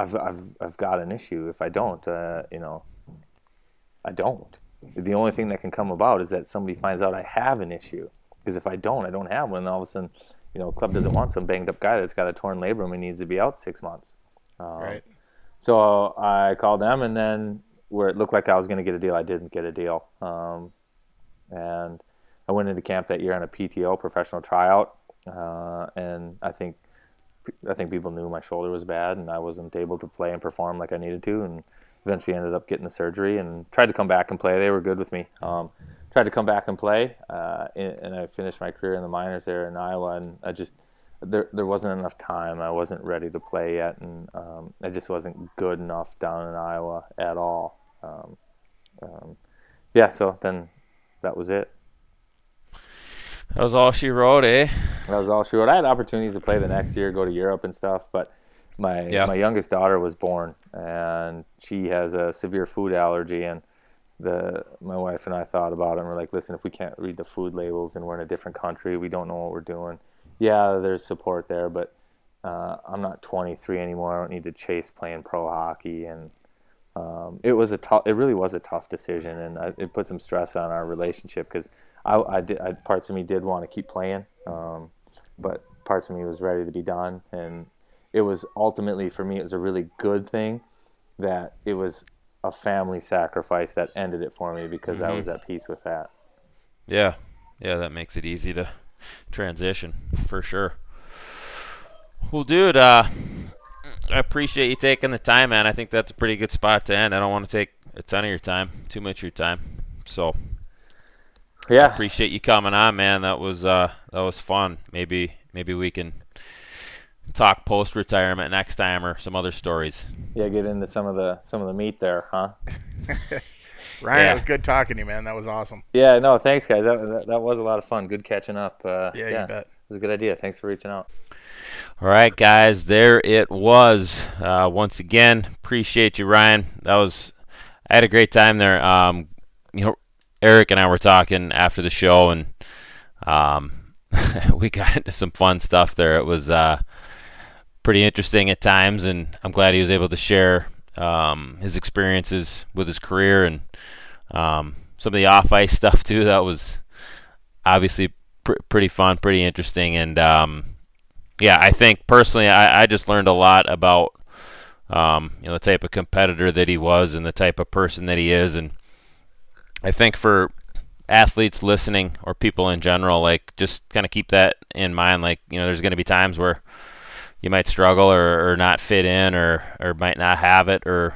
I've I've I've got an issue if I don't. Uh, you know, I don't. The only thing that can come about is that somebody finds out I have an issue. Because if I don't, I don't have one. And all of a sudden, you know, a club doesn't want some banged up guy that's got a torn labrum and needs to be out six months. Uh, right. So I called them, and then where it looked like I was going to get a deal, I didn't get a deal. Um, and I went into camp that year on a P T O, professional tryout, uh, and I think I think people knew my shoulder was bad, and I wasn't able to play and perform like I needed to, and eventually ended up getting the surgery and tried to come back and play. They were good with me. Um, tried to come back and play, uh, and I finished my career in the minors there in Iowa, and I just there there wasn't enough time. I wasn't ready to play yet, and um, I just wasn't good enough down in Iowa at all. Um, um, yeah, so then that was it. That was all she wrote, eh? That was all she wrote. I had opportunities to play the next year, go to Europe and stuff, but my yeah. my youngest daughter was born, and she has a severe food allergy, and the my wife and I thought about it, and we're like, listen, if we can't read the food labels and we're in a different country, we don't know what we're doing. Yeah, there's support there, but uh, I'm not twenty-three anymore. I don't need to chase playing pro hockey, and um, it was a tough. It really was a tough decision, and I, it put some stress on our relationship because I, I, did, I parts of me did want to keep playing, um, but parts of me was ready to be done. And it was ultimately, for me, it was a really good thing that it was a family sacrifice that ended it for me, because mm-hmm. I was at peace with that. Yeah. Yeah, that makes it easy to transition, for sure. Well, dude, uh, I appreciate you taking the time, man. I think that's a pretty good spot to end. I don't want to take a ton of your time, too much of your time. So... yeah, I appreciate you coming on, man. That was uh, that was fun. Maybe maybe we can talk post retirement next time, or some other stories. Yeah, get into some of the some of the meat there, huh? Ryan, yeah. It was good talking to you, man. That was awesome. Yeah, no, thanks, guys. That that, that was a lot of fun. Good catching up. Uh, yeah, yeah, you bet. It was a good idea. Thanks for reaching out. All right, guys, there it was. Uh, once again, appreciate you, Ryan. That was I had a great time there. Um, you know. Eric and I were talking after the show, and um, we got into some fun stuff there. It was uh, pretty interesting at times, and I'm glad he was able to share um, his experiences with his career, and um, some of the off-ice stuff too. That was obviously pr- pretty fun, pretty interesting. And um, yeah, I think personally I, I just learned a lot about um, you know, the type of competitor that he was and the type of person that he is. And I think for athletes listening, or people in general, like, just kind of keep that in mind. Like, you know, there's going to be times where you might struggle, or, or not fit in, or, or might not have it, or,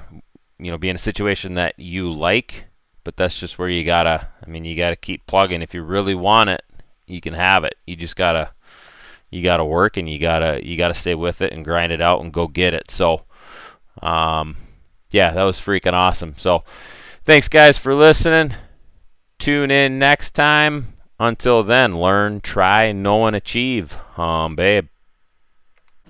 you know, be in a situation that you like, but that's just where you got to, I mean, you got to keep plugging. If you really want it, you can have it. You just got to, you got to work, and you got to, you got to stay with it and grind it out and go get it. So, um, yeah, that was freaking awesome. So, thanks, guys, for listening. Tune in next time. Until then, learn, try, know, and achieve. Um, babe.